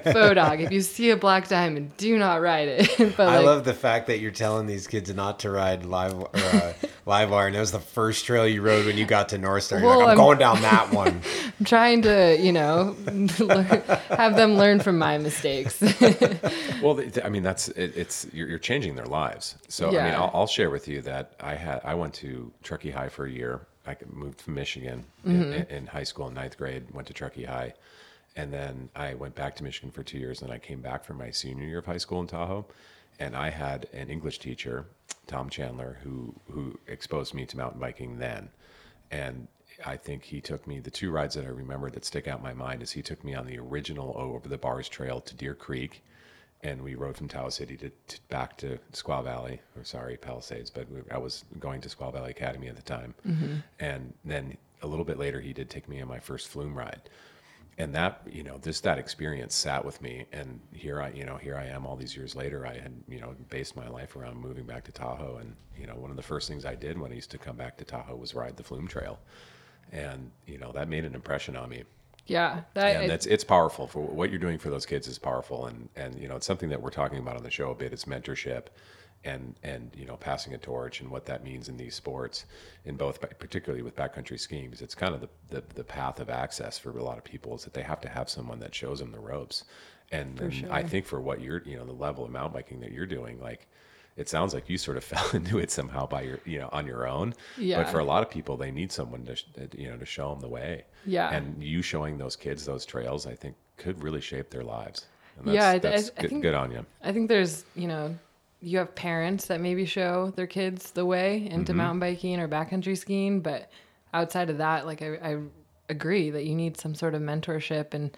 Fodog. If you see a black diamond, do not ride it. But I like, love the fact that you're telling these kids not to ride live, or, uh, Livewire, and that was the first trail you rode when you got to North Star. You're well, like, I'm, I'm going down that one. I'm trying to, you know, learn, have them learn from my mistakes. Well, I mean, that's it, it's you're, you're changing their lives. So yeah. I mean, I'll, I'll share with you that I had I went to Truckee High for a year. I moved from Michigan mm-hmm. in, in high school in ninth grade, went to Truckee High. And then I went back to Michigan for two years. And I came back for my senior year of high school in Tahoe. And I had an English teacher, Tom Chandler, who, who exposed me to mountain biking then. And I think he took me, the two rides that I remember that stick out in my mind is he took me on the original O over the Bars Trail to Deer Creek. And we rode from Tahoe City to, to back to Squaw Valley, or sorry, Palisades, but we, I was going to Squaw Valley Academy at the time. Mm-hmm. And then a little bit later, he did take me on my first flume ride. And that, you know, just that experience sat with me. And here I, you know, here I am all these years later. I had, you know, based my life around moving back to Tahoe. And, you know, one of the first things I did when I used to come back to Tahoe was ride the flume trail. And, you know, that made an impression on me. Yeah, that, and that's it's powerful. For what you're doing for those kids is powerful, and and you know it's something that we're talking about on the show a bit. It's mentorship, and and you know passing a torch and what that means in these sports, in both particularly with backcountry skiing, because it's kind of the, the the path of access for a lot of people is that they have to have someone that shows them the ropes, and, and sure. I think for what you're you know the level of mountain biking that you're doing, like. It sounds like you sort of fell into it somehow by your, you know, on your own. Yeah. But for a lot of people, they need someone to, you know, to show them the way. Yeah. And you showing those kids those trails, I think, could really shape their lives. And that's, yeah, that's I, I good, think, good on you. I think there's, you know, you have parents that maybe show their kids the way into mm-hmm. mountain biking or backcountry skiing, but outside of that, like I, I agree that you need some sort of mentorship and.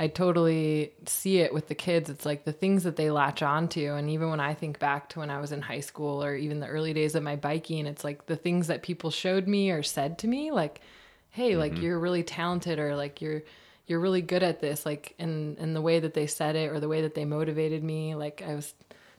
I totally see it with the kids. It's like the things that they latch on to. And even when I think back to when I was in high school or even the early days of my biking, it's like the things that people showed me or said to me, like, hey, mm-hmm. like you're really talented or like you're you're really good at this, like in, in the way that they said it or the way that they motivated me. Like I was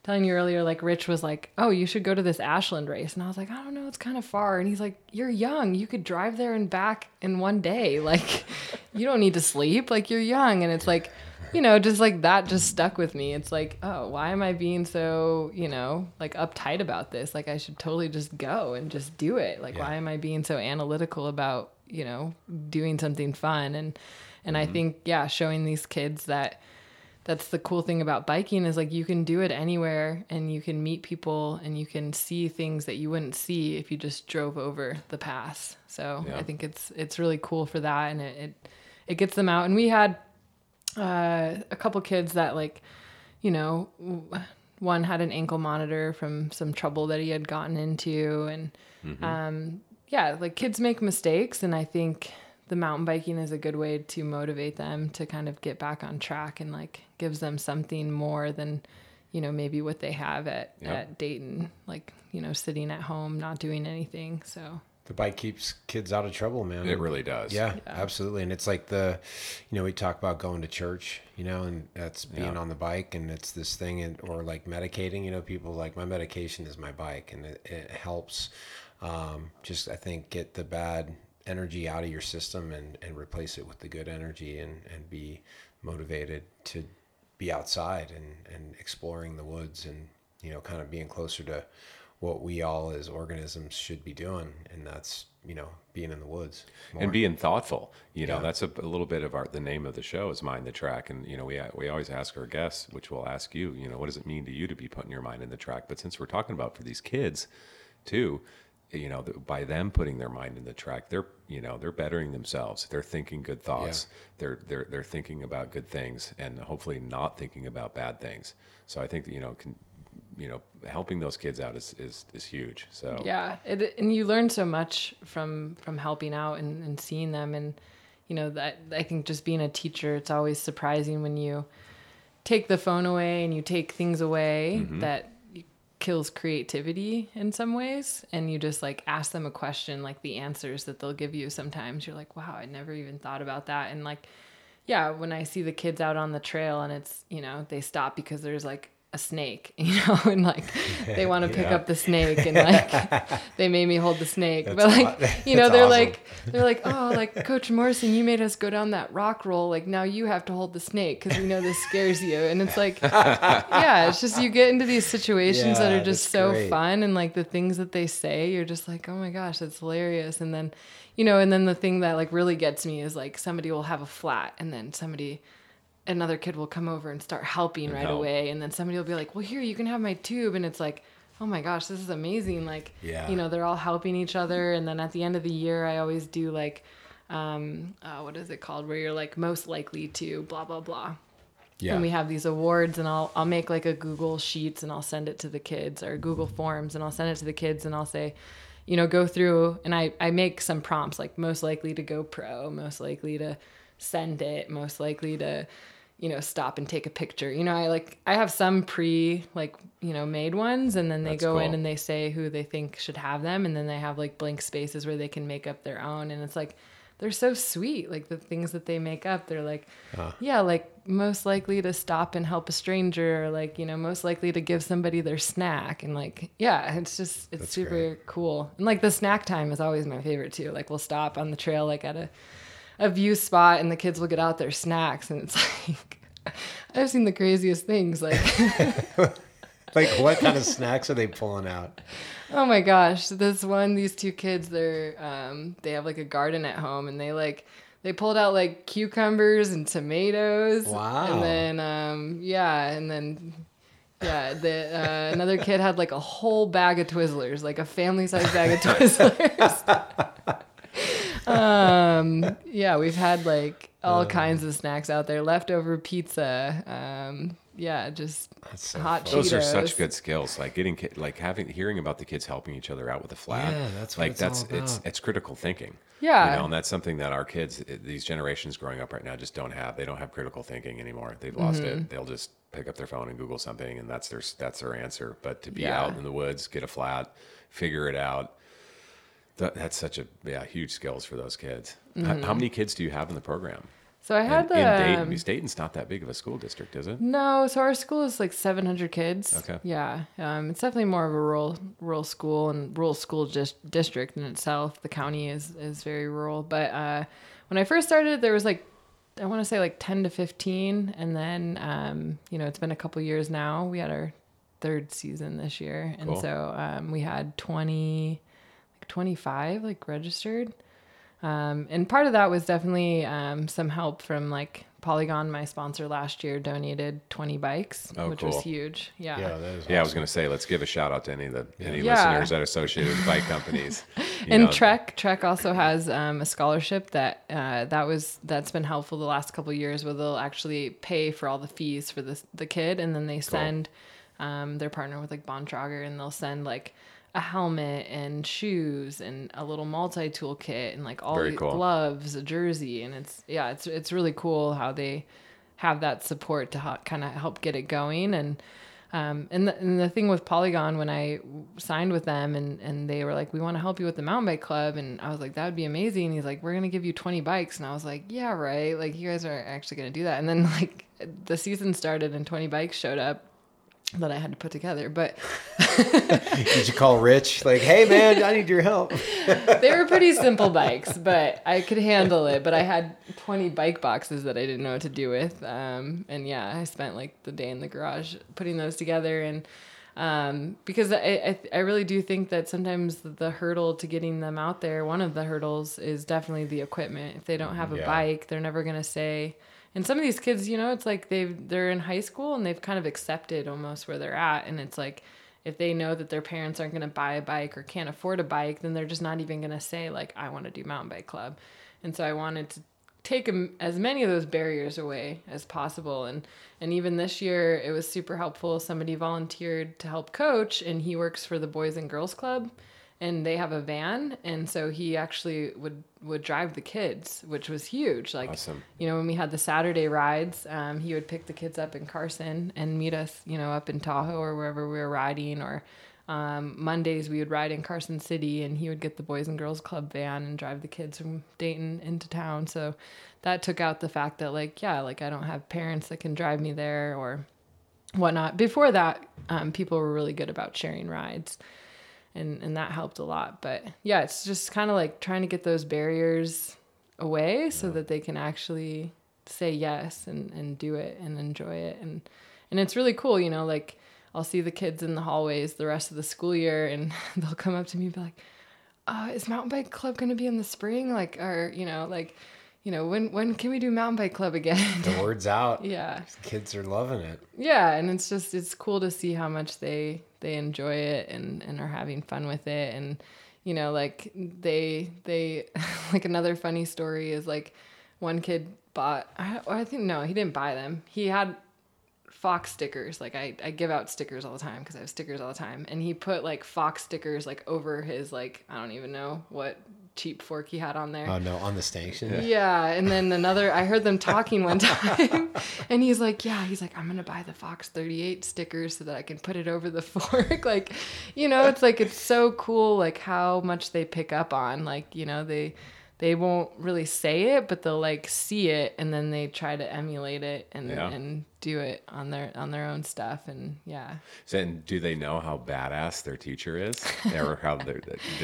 telling you earlier, like Rich was like, oh, you should go to this Ashland race. And I was like, I don't know, it's kind of far. And he's like, you're young. You could drive there and back in one day. Like you don't need to sleep. Like you're young. And it's like, you know, just like that just stuck with me. It's like, oh, why am I being so, you know, like uptight about this? Like I should totally just go and just do it. Like, yeah. Why am I being so analytical about, you know, doing something fun? And, and mm-hmm. I think, yeah, showing these kids that, that's the cool thing about biking is like you can do it anywhere and you can meet people and you can see things that you wouldn't see if you just drove over the pass. So yeah. I think it's, it's really cool for that. And it, it, it gets them out. And we had uh, a couple kids that like, you know, one had an ankle monitor from some trouble that he had gotten into. And mm-hmm. um, yeah, like kids make mistakes. And I think the mountain biking is a good way to motivate them to kind of get back on track and like gives them something more than, you know, maybe what they have at, yep. at Dayton, like, you know, sitting at home, not doing anything. So the bike keeps kids out of trouble, man. It really does. Yeah, yeah. Absolutely. And it's like the, you know, we talk about going to church, you know, and that's being yeah. on the bike and it's this thing and, or like medicating, you know, people like my medication is my bike and it, it helps um, just, I think, get the bad energy out of your system and, and replace it with the good energy and, and be motivated to be outside and, and exploring the woods and, you know, kind of being closer to what we all as organisms should be doing. And that's, you know, being in the woods more. And being thoughtful, you know, yeah. that's a, a little bit of our, the name of the show is Mind the Track. And, you know, we, we always ask our guests, which we'll ask you, you know, what does it mean to you to be putting your mind in the track? But since we're talking about for these kids too, you know, by them putting their mind in the track, they're, you know, they're bettering themselves. They're thinking good thoughts. Yeah. They're, they're, they're thinking about good things and hopefully not thinking about bad things. So I think, you know, can, you know, helping those kids out is, is, is huge. So, yeah. It, and you learn so much from, from helping out and, and seeing them. And, you know, that I think just being a teacher, it's always surprising when you take the phone away and you take things away mm-hmm. that, kills creativity in some ways. And you just like ask them a question, like the answers that they'll give you sometimes, you're like, wow, I never even thought about that. And like, yeah, when I see the kids out on the trail and it's, you know, they stop because there's like a snake, you know, and like they want to pick yeah. up the snake and like they made me hold the snake. That's but like, aw- you know, they're awesome. Like, they're like, oh, like Coach Morrison, you made us go down that rock roll. Like now you have to hold the snake because we know this scares you. And it's like, yeah, it's just you get into these situations yeah, that are just so great. Fun. And like the things that they say, you're just like, oh my gosh, that's hilarious. And then, you know, and then the thing that like really gets me is like somebody will have a flat and then somebody another kid will come over and start helping right Help. away. And then somebody will be like, well, here, you can have my tube. And it's like, oh my gosh, this is amazing. Like, yeah. you know, they're all helping each other. And then at the end of the year, I always do like, um, uh, what is it called? Where you're like most likely to blah, blah, blah. Yeah. And we have these awards and I'll, I'll make like a Google Sheets and I'll send it to the kids or Google Forms and I'll send it to the kids and I'll say, you know, go through. And I, I make some prompts like most likely to go pro, most likely to send it, most likely to, you know, stop and take a picture. You know, I like, I have some pre like, you know, made ones and then they That's go cool. in and they say who they think should have them. And then they have like blank spaces where they can make up their own. And it's like, they're so sweet. Like the things that they make up, they're like, huh. yeah, like most likely to stop and help a stranger, or like, you know, most likely to give somebody their snack. And like, yeah, it's just, it's That's super great. Cool. And like the snack time is always my favorite too. Like we'll stop on the trail, like at a, a view spot and the kids will get out their snacks and it's like I've seen the craziest things like like what kind of snacks are they pulling out? Oh my gosh, this one these two kids, they're um they have like a garden at home and they like they pulled out like cucumbers and tomatoes. Wow. And then um yeah and then yeah the uh, another kid had like a whole bag of Twizzlers, like a family size bag of Twizzlers. um yeah we've had like all uh, kinds of snacks out there, leftover pizza, um yeah just so hot Cheetos. Those are such good skills, like getting like having hearing about the kids helping each other out with a flat. Yeah, that's what like it's that's all about. it's it's critical thinking, yeah you know, and that's something that our kids, these generations growing up right now, just don't have. They don't have critical thinking anymore. They've lost mm-hmm. it. They'll just pick up their phone and Google something and that's their that's their answer. But to be yeah. out in the woods, get a flat, figure it out, that's such a yeah huge skills for those kids. Mm-hmm. How many kids do you have in the program? So I had in, the, in Dayton. Because Dayton's not that big of a school district, is it? No. So our school is like seven hundred kids. Okay. Yeah. Um, it's definitely more of a rural rural school and rural school just district in itself. The county is is very rural. But uh, when I first started, there was like I want to say like ten to fifteen, and then um, you know it's been a couple years now. We had our third season this year, and cool. so um, we had twenty. twenty-five like registered. Um, and part of that was definitely, um, some help from like Polygon. My sponsor last year donated twenty bikes, oh, which cool. was huge. Yeah. Yeah, that is awesome. Yeah. I was going to say, let's give a shout out to any of the, yeah. any yeah. listeners that are associated with bike companies. And know. Trek, Trek also has, um, a scholarship that, uh, that was, that's been helpful the last couple of years where they'll actually pay for all the fees for the, the kid. And then they send, cool. um, their partner with like Bontrager and they'll send like, a helmet and shoes and a little multi-tool kit and like all the cool. gloves, a jersey. And it's, yeah, it's, it's really cool how they have that support to ha- kind of help get it going. And, um, and the, and the thing with Polygon, when I signed with them and, and they were like, we want to help you with the mountain bike club. And I was like, that would be amazing. And he's like, we're going to give you twenty bikes. And I was like, yeah, right. Like you guys are actually going to do that. And then like the season started and twenty bikes showed up that I had to put together, but did you call Rich? Like, hey man, I need your help. They were pretty simple bikes, but I could handle it. But I had twenty bike boxes that I didn't know what to do with. Um, and yeah, I spent like the day in the garage putting those together. And, um, because I, I, I really do think that sometimes the hurdle to getting them out there, one of the hurdles is definitely the equipment. If they don't have a yeah. bike, they're never going to say, and some of these kids, you know, it's like they've, they're in high school and they've kind of accepted almost where they're at. And it's like, if they know that their parents aren't going to buy a bike or can't afford a bike, then they're just not even going to say like, I want to do mountain bike club. And so I wanted to take as many of those barriers away as possible. And, and even this year it was super helpful. Somebody volunteered to help coach and he works for the Boys and Girls Club. and they have a van, and so he actually would would drive the kids, which was huge. Like, awesome. You know, when we had the Saturday rides, um, he would pick the kids up in Carson and meet us, you know, up in Tahoe or wherever we were riding. Or um, Mondays we would ride in Carson City, and he would get the Boys and Girls Club van and drive the kids from Dayton into town. So that took out the fact that, like, yeah, like I don't have parents that can drive me there or whatnot. Before that, um, people were really good about sharing rides. And and that helped a lot. But yeah, it's just kind of like trying to get those barriers away so yeah. that they can actually say yes and, and do it and enjoy it. And, and it's really cool, you know, like I'll see the kids in the hallways the rest of the school year, and they'll come up to me and be like, oh, is Mountain Bike Club going to be in the spring? Like, or, you know, like, you know, when, when can we do Mountain Bike Club again? The word's out. Yeah. Kids are loving it. Yeah. And it's just, it's cool to see how much they, they enjoy it and, and are having fun with it. And, you know, like they, they, like another funny story is like one kid bought, I, I think, no, he didn't buy them. He had Fox stickers. Like I, I give out stickers all the time because I have stickers all the time. And he put like Fox stickers like over his, like, I don't even know what cheap fork he had on there. Oh no, on the station. Yeah. yeah. And then another, I heard them talking one time and he's like, yeah, he's like, I'm going to buy the Fox thirty-eight stickers so that I can put it over the fork. Like, you know, it's like, it's so cool. Like how much they pick up on, like, you know, they, they won't really say it, but they'll like see it. And then they try to emulate it and, yeah. and do it on their, on their own stuff. And yeah. So, and do they know how badass their teacher is or how their,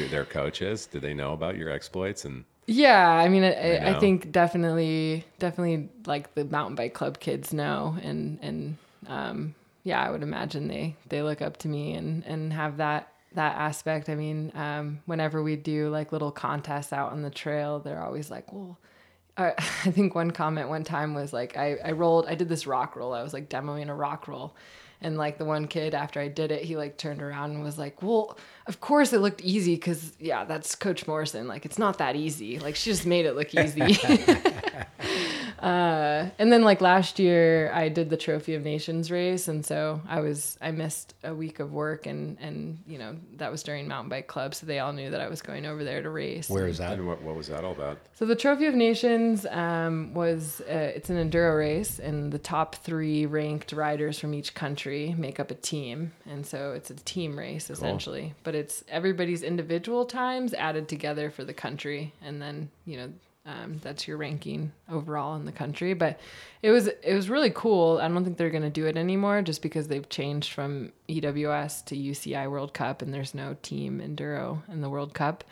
their coach is? Do they know about your exploits? And yeah, I mean, I, I think definitely, definitely like the Mountain Bike Club kids know. And, and, um, yeah, I would imagine they, they look up to me and, and have that, that aspect. I mean, um, whenever we do like little contests out on the trail, they're always like, well, I, I think one comment one time was like, I, I rolled, I did this rock roll. I was like demoing a rock roll. And like the one kid after I did it, he like turned around and was like, well, of course it looked easy. Cause yeah, that's Coach Morrison. Like it's not that easy. Like she just made it look easy. Uh, and then like last year I did the Trophy of Nations race. And so I was, I missed a week of work and, and, you know, that was during Mountain Bike Club. So they all knew that I was going over there to race. Where is that? And what, what was that all about? So the Trophy of Nations, um, was, uh, it's an enduro race, and the top three ranked riders from each country make up a team. And so it's a team race essentially, cool. But it's everybody's individual times added together for the country. And then, you know, Um, that's your ranking overall in the country. But it was it was really cool. I don't think they're going to do it anymore just because they've changed from E W S to U C I World Cup, and there's no team enduro in the World Cup.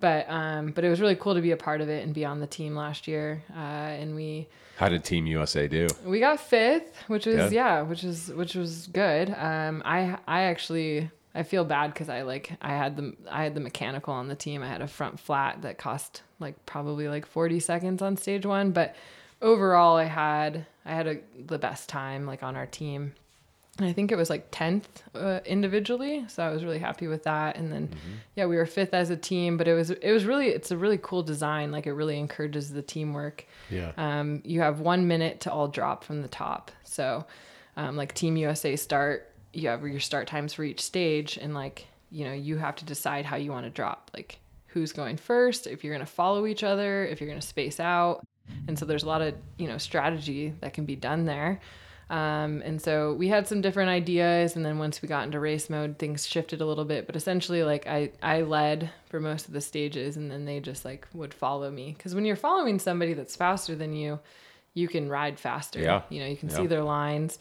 But um, but it was really cool to be a part of it and be on the team last year. Uh, and we how did Team U S A do? We got fifth, which was yeah, yeah which is which was good. Um, I I actually. I feel bad because I like I had the I had the mechanical on the team. I had a front flat that cost like probably like forty seconds on stage one, but overall I had I had a, the best time like on our team. And I think it was like tenth uh, individually, so I was really happy with that. And then mm-hmm. yeah, we were fifth as a team, but it was it was really it's a really cool design. Like it really encourages the teamwork. Yeah. Um, you have one minute to all drop from the top. So, um, like Team U S A start. You have your start times for each stage, and like, you know, you have to decide how you want to drop, like who's going first, if you're going to follow each other, if you're going to space out. And so there's a lot of, you know, strategy that can be done there. Um, and so we had some different ideas. And then once we got into race mode, things shifted a little bit, but essentially like I, I led for most of the stages, and then they just like would follow me. Cause when you're following somebody that's faster than you, you can ride faster. Yeah. You know, you can yeah. see their lines.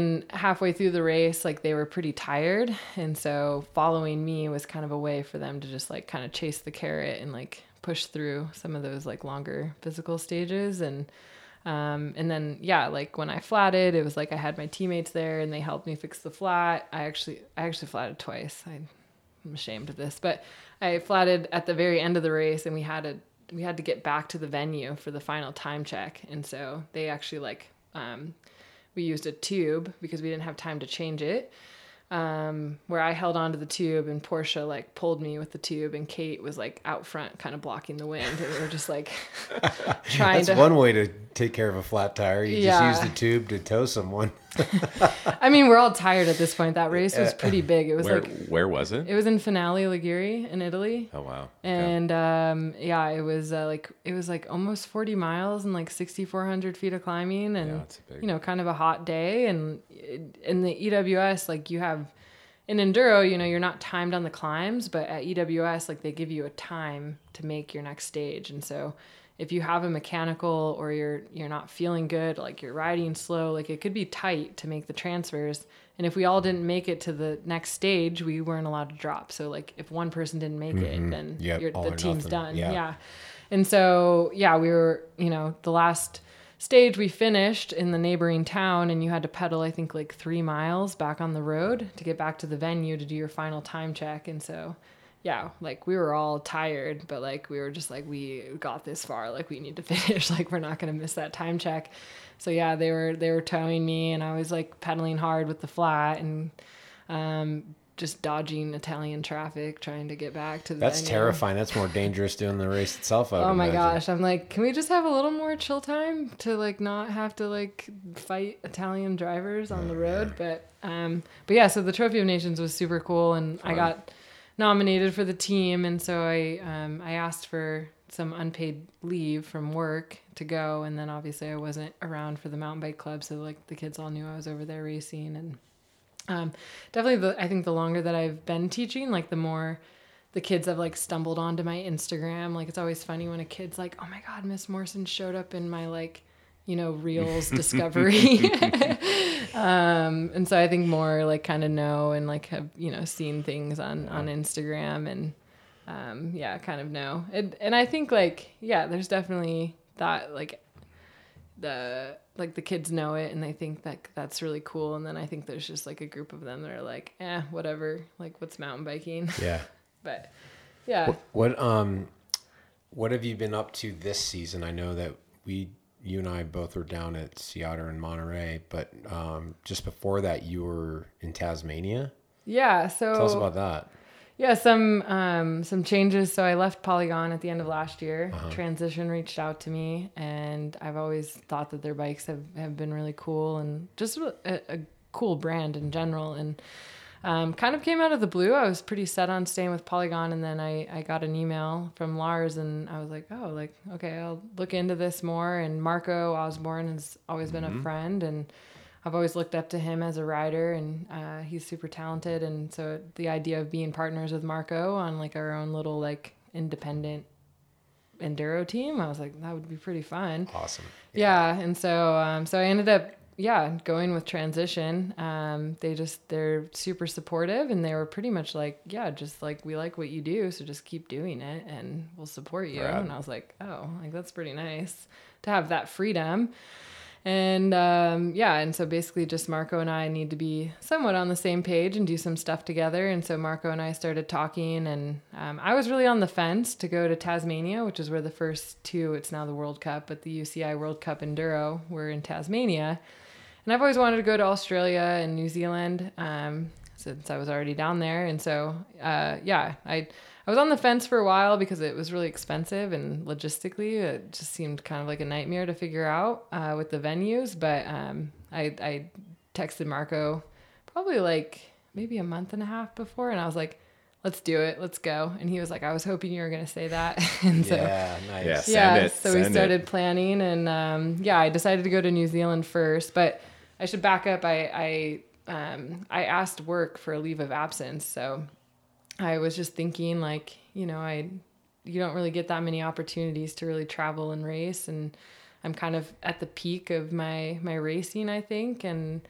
And halfway through the race, like they were pretty tired. And so following me was kind of a way for them to just like kind of chase the carrot and like push through some of those like longer physical stages. And, um, and then, yeah, like when I flatted, it was like, I had my teammates there and they helped me fix the flat. I actually, I actually flatted twice. I, I'm ashamed of this, but I flatted at the very end of the race, and we had a, we had to get back to the venue for the final time check. And so they actually like, um, we used a tube because we didn't have time to change it. Um, where I held onto the tube and Portia like pulled me with the tube, and Kate was like out front kind of blocking the wind. And we were just like trying That's to one way to take care of a flat tire. You yeah. just use the tube to tow someone. I mean, we're all tired at this point. That race was pretty big. It was where, like where was it? It was in Finale Liguri in Italy. Oh wow! And yeah, um, yeah it was uh, like it was like almost forty miles and like sixty four hundred feet of climbing, and yeah, it's a big... you know, kind of a hot day. And in the E W S, like you have in enduro, you know, you're not timed on the climbs, but at E W S, like they give you a time to make your next stage, and so. If you have a mechanical or you're you're not feeling good, like you're riding slow, like it could be tight to make the transfers. And if we all didn't make it to the next stage, we weren't allowed to drop. So like if one person didn't make mm-hmm. it, then yep, you're, the team's nothing. Done. Yeah. yeah. And so, yeah, we were, you know, the last stage we finished in the neighboring town, and you had to pedal, I think, like three miles back on the road to get back to the venue to do your final time check. And so... yeah, like we were all tired, but like we were just like, we got this far, like we need to finish, like we're not going to miss that time check. So yeah, they were they were towing me, and I was like pedaling hard with the flat and um, just dodging Italian traffic, trying to get back to the That's venue. Terrifying. That's more dangerous doing the race itself. I would oh my imagine. Gosh. I'm like, can we just have a little more chill time to like not have to like fight Italian drivers on mm-hmm. the road? But, um, but yeah, so the Trophy of Nations was super cool, and Fun. I got... nominated for the team, and so I um I asked for some unpaid leave from work to go, and then obviously I wasn't around for the mountain bike club, so like the kids all knew I was over there racing. And um definitely the, I think the longer that I've been teaching, like the more the kids have like stumbled onto my Instagram. Like it's always funny when a kid's like, oh my god, Miss Morrison showed up in my like, you know, Reels discovery. Um, and so I think more like kind of know and like have, you know, seen things on, yeah. on Instagram and, um, yeah, kind of know. And, and I think like, yeah, there's definitely that, like the, like the kids know it and they think that that's really cool. And then I think there's just like a group of them that are like, eh, whatever, like what's mountain biking. Yeah. But yeah. What, what, um, what have you been up to this season? I know that we, you and I both were down at Seattle and Monterey, but um, just before that, you were in Tasmania. Yeah. So tell us about that. Yeah, some um, some changes. So I left Polygon at the end of last year. Uh-huh. Transition reached out to me, and I've always thought that their bikes have, have been really cool and just a, a cool brand in general. And um, kind of came out of the blue. I was pretty set on staying with Polygon, and then I, I got an email from Lars, and I was like, oh, like, okay, I'll look into this more. And Marco Osborne has always been mm-hmm. a friend, and I've always looked up to him as a rider, and uh, he's super talented. And so the idea of being partners with Marco on like our own little like independent enduro team, I was like, that would be pretty fun. Awesome. Yeah. yeah and so, um, so I ended up yeah, going with Transition. Um, they just, they're super supportive, and they were pretty much like, yeah, just like, we like what you do, so just keep doing it and we'll support you. Right. And I was like, oh, like that's pretty nice to have that freedom. And, um, yeah. And so basically just Marco and I need to be somewhat on the same page and do some stuff together. And so Marco and I started talking, and, um, I was really on the fence to go to Tasmania, which is where the first two, it's now the World Cup, but the U C I World Cup Enduro were in Tasmania. And I've always wanted to go to Australia and New Zealand, um, since I was already down there. And so, uh, yeah, I, I was on the fence for a while because it was really expensive, and logistically it just seemed kind of like a nightmare to figure out, uh, with the venues. But, um, I, I texted Marco probably like maybe a month and a half before, and I was like, let's do it. Let's go. And he was like, I was hoping you were going to say that. And so, yeah, nice. Yeah, yeah send it, so send we started it. Planning, and, um, yeah, I decided to go to New Zealand first, but I should back up. I, I, um, I asked work for a leave of absence. So I was just thinking like, you know, I, you don't really get that many opportunities to really travel and race. And I'm kind of at the peak of my, my racing, I think. And,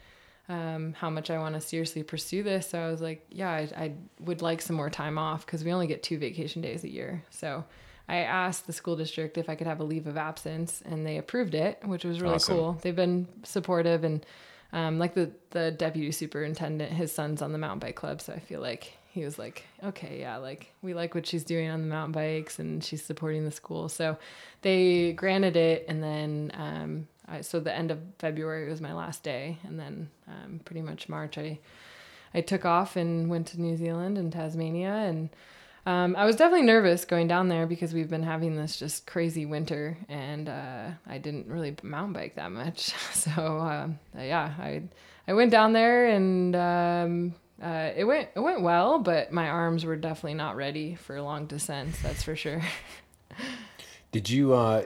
um, how much I want to seriously pursue this. So I was like, yeah, I, I would like some more time off, cause we only get two vacation days a year. So I asked the school district if I could have a leave of absence, and they approved it, which was really awesome. Cool. They've been supportive, and, um, like the, the deputy superintendent, his son's on the mountain bike club. So I feel like he was like, okay, yeah, like we like what she's doing on the mountain bikes, and she's supporting the school. So they granted it. And then, um, I, so the end of February was my last day. And then, um, pretty much March, I, I took off and went to New Zealand and Tasmania, and, Um, I was definitely nervous going down there because we've been having this just crazy winter, and uh, I didn't really mountain bike that much. So um, yeah, I I went down there and um, uh, it went it went well, but my arms were definitely not ready for long descents. That's for sure. Did you? Uh,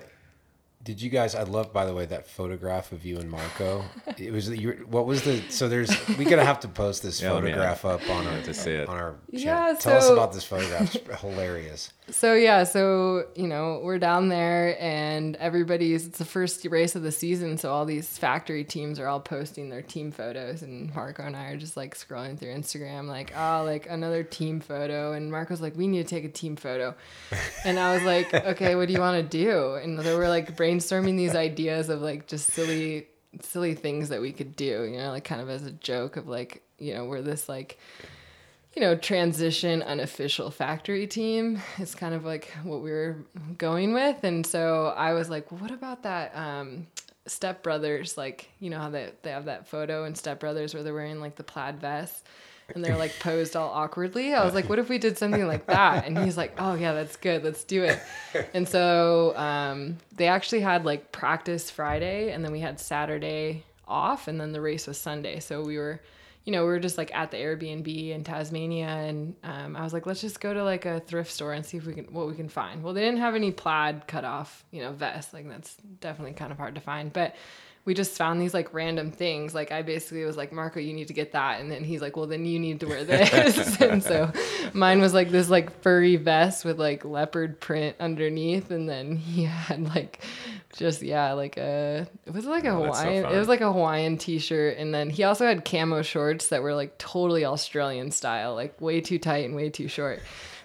did you guys? I love, by the way, that photograph of you and Marco. It was you. What was the? So there's. We're gonna have to post this yeah, photograph up on our to see it. on our. Yeah. Channel. So, tell us about this photograph. It's hilarious. So yeah. So you know we're down there and everybody's. It's the first race of the season, so all these factory teams are all posting their team photos, and Marco and I are just like scrolling through Instagram, like oh, like another team photo, and Marco's like, we need to take a team photo, and I was like, okay, what do you want to do? And they were like brain. brainstorming these ideas of like just silly silly things that we could do, you know, like kind of as a joke of like, you know, we're this like, you know, transition unofficial factory team. It's kind of like what we were going with. And so I was like, well, what about that um Step Brothers, like, you know how they, they have that photo in Step Brothers where they're wearing like the plaid vests and they're like posed all awkwardly. I was like, what if we did something like that? And he's like, oh yeah, that's good. Let's do it. And so um, they actually had like practice Friday, and then we had Saturday off, and then the race was Sunday. So we were, you know, we were just like at the Airbnb in Tasmania, and um, I was like, let's just go to like a thrift store and see if we can, what we can find. Well, they didn't have any plaid cut off, you know, vests. Like that's definitely kind of hard to find, but we just found these like random things. Like I basically was like, Marco, you need to get that. And then he's like, well, then you need to wear this. And so mine was like this like furry vest with like leopard print underneath. And then he had like, just, yeah, like a, it was like a oh, Hawaiian, so it was like a Hawaiian t-shirt. And then he also had camo shorts that were like totally Australian style, like way too tight and way too short.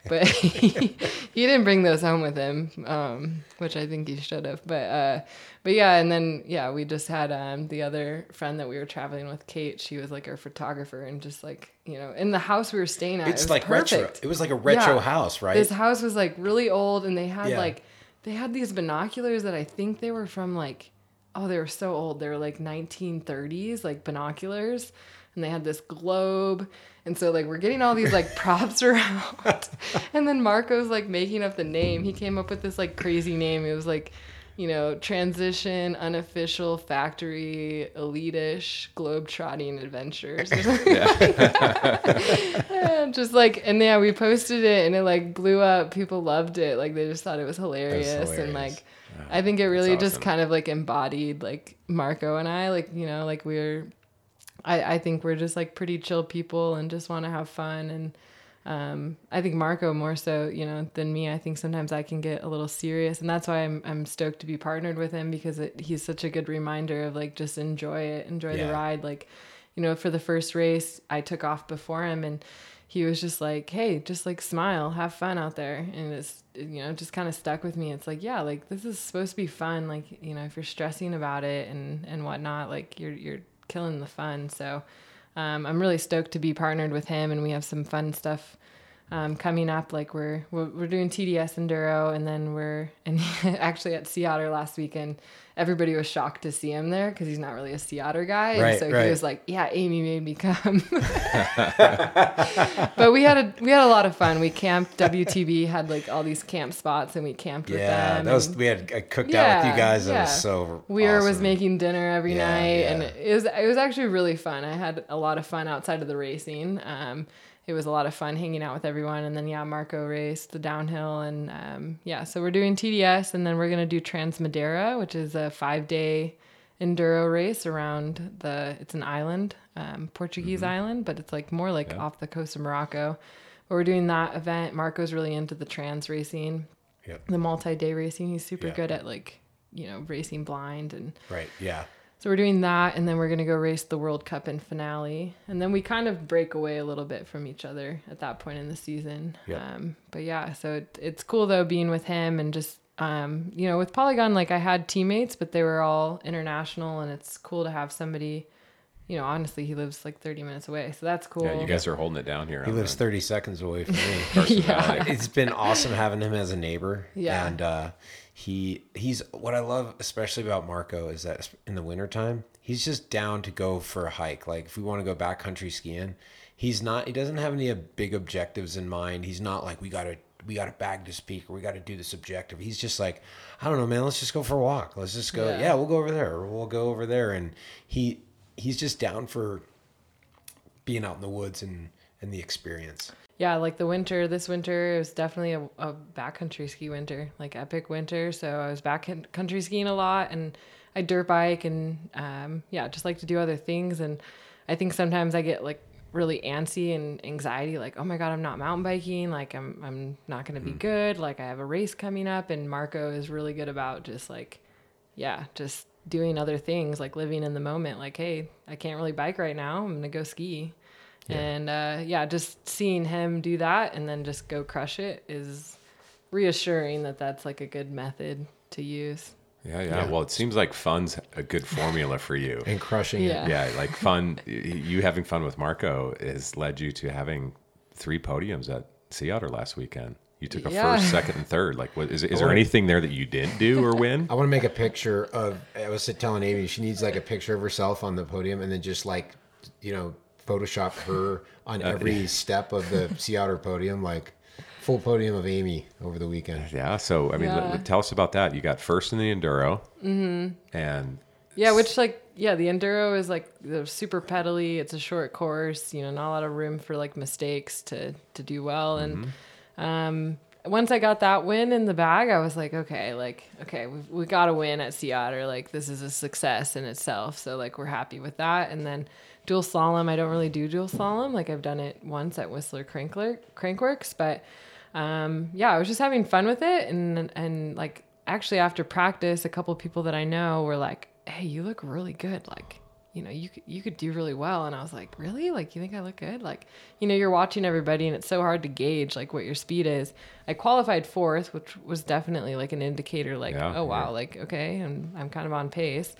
But he, he didn't bring those home with him, um, which I think he should have. But uh, but yeah, and then, yeah, we just had um, the other friend that we were traveling with, Kate. She was like our photographer, and just like, you know, in the house we were staying at, it's it was like perfect. retro. It was like a retro yeah. house, right? This house was like really old, and they had yeah. like, they had these binoculars that I think they were from like, oh, they were so old. They were like nineteen thirties, like binoculars. And they had this globe. And so like, we're getting all these like props around. And then Marco's like making up the name. He came up with this like crazy name. It was like, you know, transition, unofficial, factory, elitish, globe-trotting adventures. Or something yeah. like that. And just like, and yeah, we posted it and it like blew up. People loved it. Like they just thought it was hilarious. It was hilarious. And like, wow. I think it really That's just awesome. kind of like embodied like Marco and I, like, you know, like we were, I, I think we're just like pretty chill people and just want to have fun. And um, I think Marco more so, you know, than me. I think sometimes I can get a little serious, and that's why I'm I'm stoked to be partnered with him, because it, he's such a good reminder of like just enjoy it, enjoy yeah. the ride. Like, you know, for the first race, I took off before him, and he was just like, hey, just like smile, have fun out there. And it's, you know, just kind of stuck with me. It's like, yeah, like this is supposed to be fun. Like, you know, if you're stressing about it and, and whatnot, like you're you're killing the fun. So um, I'm really stoked to be partnered with him, and we have some fun stuff um, coming up. Like we're, we're we're doing T D S Enduro, and then we're and actually at Sea Otter last weekend, everybody was shocked to see him there because he's not really a Sea Otter guy. Right, and so right. he was like, yeah, Amy made me come. But we had a we had a lot of fun. We camped. W T B had like all these camp spots, and we camped yeah, with them. Yeah, that was, and, we had I cooked yeah, out with you guys. That yeah. was so Weir awesome. was making dinner every yeah, night yeah. and it was it was actually really fun. I had a lot of fun outside of the racing. Um It was a lot of fun hanging out with everyone. And then, yeah, Marco raced the downhill. And, um, yeah, so we're doing T D S. And then we're going to do Trans Madeira, which is a five-day enduro race around the – it's an island, um, Portuguese mm-hmm. island, but it's, like, more, like, yeah. off the coast of Morocco. But we're doing that event. Marco's really into the trans racing, yep. the multi-day racing. He's super yep. good at, like, you know, racing blind. and Right, yeah. So we're doing that, and then we're going to go race the World Cup in finale. And then we kind of break away a little bit from each other at that point in the season. Yep. Um, but yeah, so it, it's cool, though, being with him and just, um, you know, with Polygon, like I had teammates, but they were all international, and it's cool to have somebody, you know, honestly, he lives like thirty minutes away. So that's cool. Yeah, you guys are holding it down here. He lives there. thirty seconds away from me. yeah. It's been awesome having him as a neighbor. Yeah. And uh, He he's what I love especially about Marco is that in the wintertime, he's just down to go for a hike. Like if we want to go backcountry skiing, he's not he doesn't have any big objectives in mind. He's not like we gotta we gotta bag this peak or we gotta do this objective. He's just like, I don't know, man, let's just go for a walk. Let's just go, yeah, yeah we'll go over there or we'll go over there. And he he's just down for being out in the woods and, and the experience. Yeah, like the winter, this winter, it was definitely a, a backcountry ski winter, like epic winter. So I was backcountry skiing a lot and I dirt bike and um, yeah, just like to do other things. And I think sometimes I get like really antsy and anxiety, like, oh my God, I'm not mountain biking. Like I'm, I'm not going to be good. Like I have a race coming up. And Marco is really good about just like, yeah, just doing other things, like living in the moment. Like, hey, I can't really bike right now. I'm going to go ski. Yeah. And, uh, yeah, just seeing him do that and then just go crush it is reassuring that that's like a good method to use. Yeah. Yeah. yeah. Well, it seems like fun's a good formula for you and crushing yeah. it. Yeah. Like fun, you having fun with Marco has led you to having three podiums at Sea Otter last weekend. You took a yeah. first, second, and third. Like, what is, is there anything there that you didn't do or win? I want to make a picture of, I was telling Amy, she needs like a picture of herself on the podium and then just like, you know, Photoshop her on every step of the Sea Otter podium, like full podium of Amy over the weekend. Yeah. So, I mean, yeah. l- l- tell us about that. You got first in the Enduro mm-hmm. and yeah, which like, yeah, the Enduro is like the super pedally. It's a short course, you know, not a lot of room for like mistakes to, to do well. And, mm-hmm. um, once I got that win in the bag, I was like, okay, like, okay, we've, we got a win at Sea Otter. Like this is a success in itself. So like, we're happy with that. And then dual slalom, I don't really do dual slalom. Like I've done it once at Whistler Crankler, Crankworks, but, um, yeah, I was just having fun with it. And, and like, actually after practice, a couple of people that I know were like, hey, you look really good. Like, you know, you could, you could do really well. And I was like, really? Like, you think I look good? Like, you know, you're watching everybody and it's so hard to gauge like what your speed is. I qualified fourth, which was definitely like an indicator, like, yeah, oh wow. Yeah. Like, okay. I'm, I'm kind of on pace.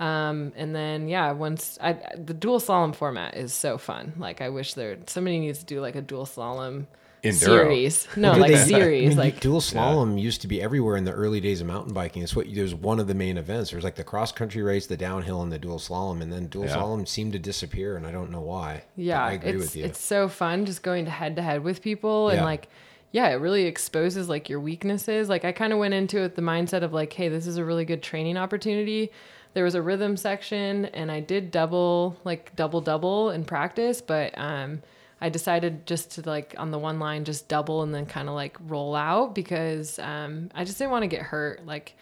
Um, and then, yeah, once I, the dual slalom format is so fun. Like I wish there, somebody needs to do like a dual slalom Enduro. Series. No, well, like they, series. I mean, like dual slalom yeah. used to be everywhere in the early days of mountain biking. It's what there's one of the main events. There's like the cross country race, the downhill, and the dual slalom, and then dual yeah. slalom seemed to disappear, and I don't know why. Yeah, I agree it's, with you. It's so fun just going to head to head with people, yeah. and like, yeah, it really exposes like your weaknesses. Like I kind of went into it with the mindset of like, hey, this is a really good training opportunity. There was a rhythm section, and I did double like double double in practice, but um. I decided just to like on the one line, just double and then kind of like roll out because um, I just didn't want to get hurt. Like,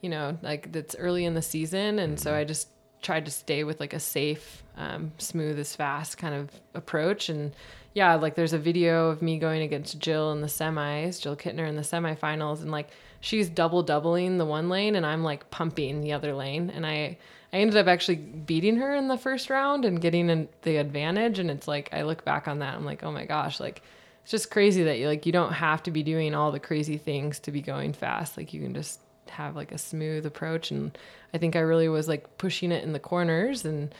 you know, like that's early in the season. And mm-hmm. so I just tried to stay with like a safe, um, smooth as fast kind of approach. And yeah, like there's a video of me going against Jill in the semis, Jill Kittner in the semifinals. And like, she's double doubling the one lane and I'm like pumping the other lane. And I, I ended up actually beating her in the first round and getting in the advantage. And it's like, I look back on that. I'm like, oh my gosh, like, it's just crazy that you like, you don't have to be doing all the crazy things to be going fast. Like you can just have like a smooth approach. And I think I really was like pushing it in the corners and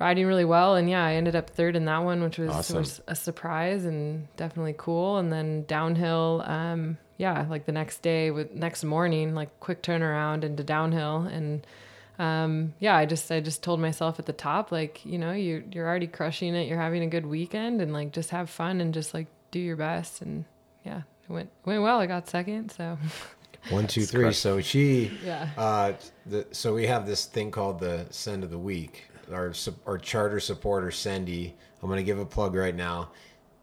riding really well. And yeah, I ended up third in that one, which was, awesome. was a surprise and definitely cool. And then downhill, um, yeah, like the next day with next morning, like quick turnaround into downhill and, Um, yeah, I just, I just told myself at the top, like, you know, you, you're already crushing it. You're having a good weekend and like, just have fun and just like do your best. And yeah, it went, went well. I got second. So one, two, three. Crushed. So she, yeah. uh, the, so we have this thing called the send of the week, our, our charter supporter, Sendy. I'm going to give a plug right now.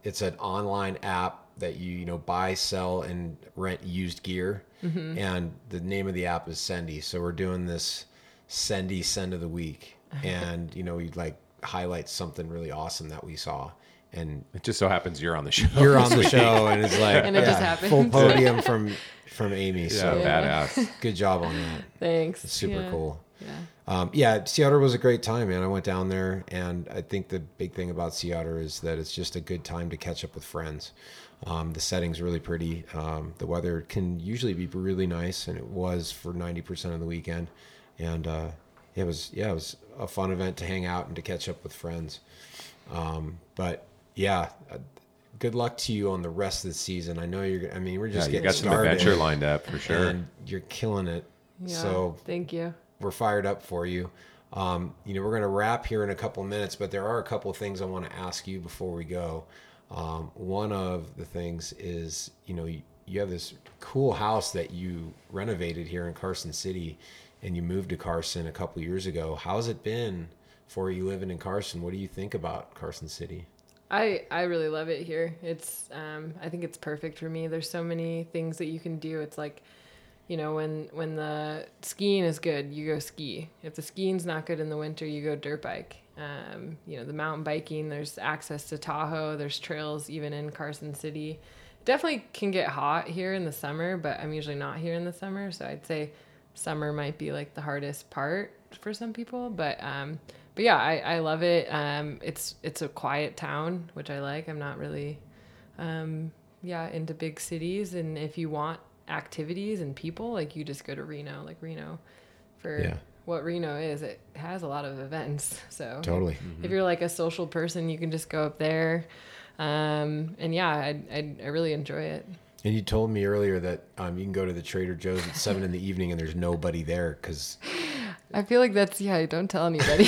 It's an online app that you, you know, buy, sell, and rent used gear. Mm-hmm. And the name of the app is Sendy. So we're doing this Sendy send of the week, and you know we like highlight something really awesome that we saw, and it just so happens you're on the show. You're on the show, and it's like and it yeah, just happened. Full podium from from Amy. Yeah, so yeah. badass. Good job on that. Thanks. It's super yeah. cool. Yeah. Um, yeah. Sea Otter was a great time, man. I went down there, and I think the big thing about Sea Otter is that it's just a good time to catch up with friends. Um, the setting's really pretty. Um, the weather can usually be really nice, and it was for ninety percent of the weekend. And uh, it was, yeah, it was a fun event to hang out and to catch up with friends. Um, but yeah, good luck to you on the rest of the season. I know you're, I mean, we're just yeah, getting started. You got started, some adventure lined up for sure. And you're killing it. Yeah, so thank you. We're fired up for you. Um, you know, we're going to wrap here in a couple minutes, but there are a couple of things I want to ask you before we go. Um, one of the things is, you know, you, you have this cool house that you renovated here in Carson City, and you moved to Carson a couple years ago. How's it been for you living in Carson? What do you think about Carson City? I, I really love it here. It's, um, I think it's perfect for me. There's so many things that you can do. It's like, you know, when, when the skiing is good, you go ski. If the skiing's not good in the winter, you go dirt bike. Um, you know, the mountain biking, there's access to Tahoe, there's trails even in Carson City. Definitely can get hot here in the summer, but I'm usually not here in the summer. So I'd say summer might be like the hardest part for some people, but, um, but yeah, I, I love it. Um, it's, it's a quiet town, which I like. I'm not really, um, yeah, into big cities. And if you want activities and people, like, you just go to Reno, like Reno for yeah. what Reno is. It has a lot of events. So totally. Mm-hmm. If you're like a social person, you can just go up there. Um, and yeah, I, I, I really enjoy it. And you told me earlier that, um, you can go to the Trader Joe's at seven in the evening and there's nobody there. Cause I feel like that's, yeah, don't tell anybody.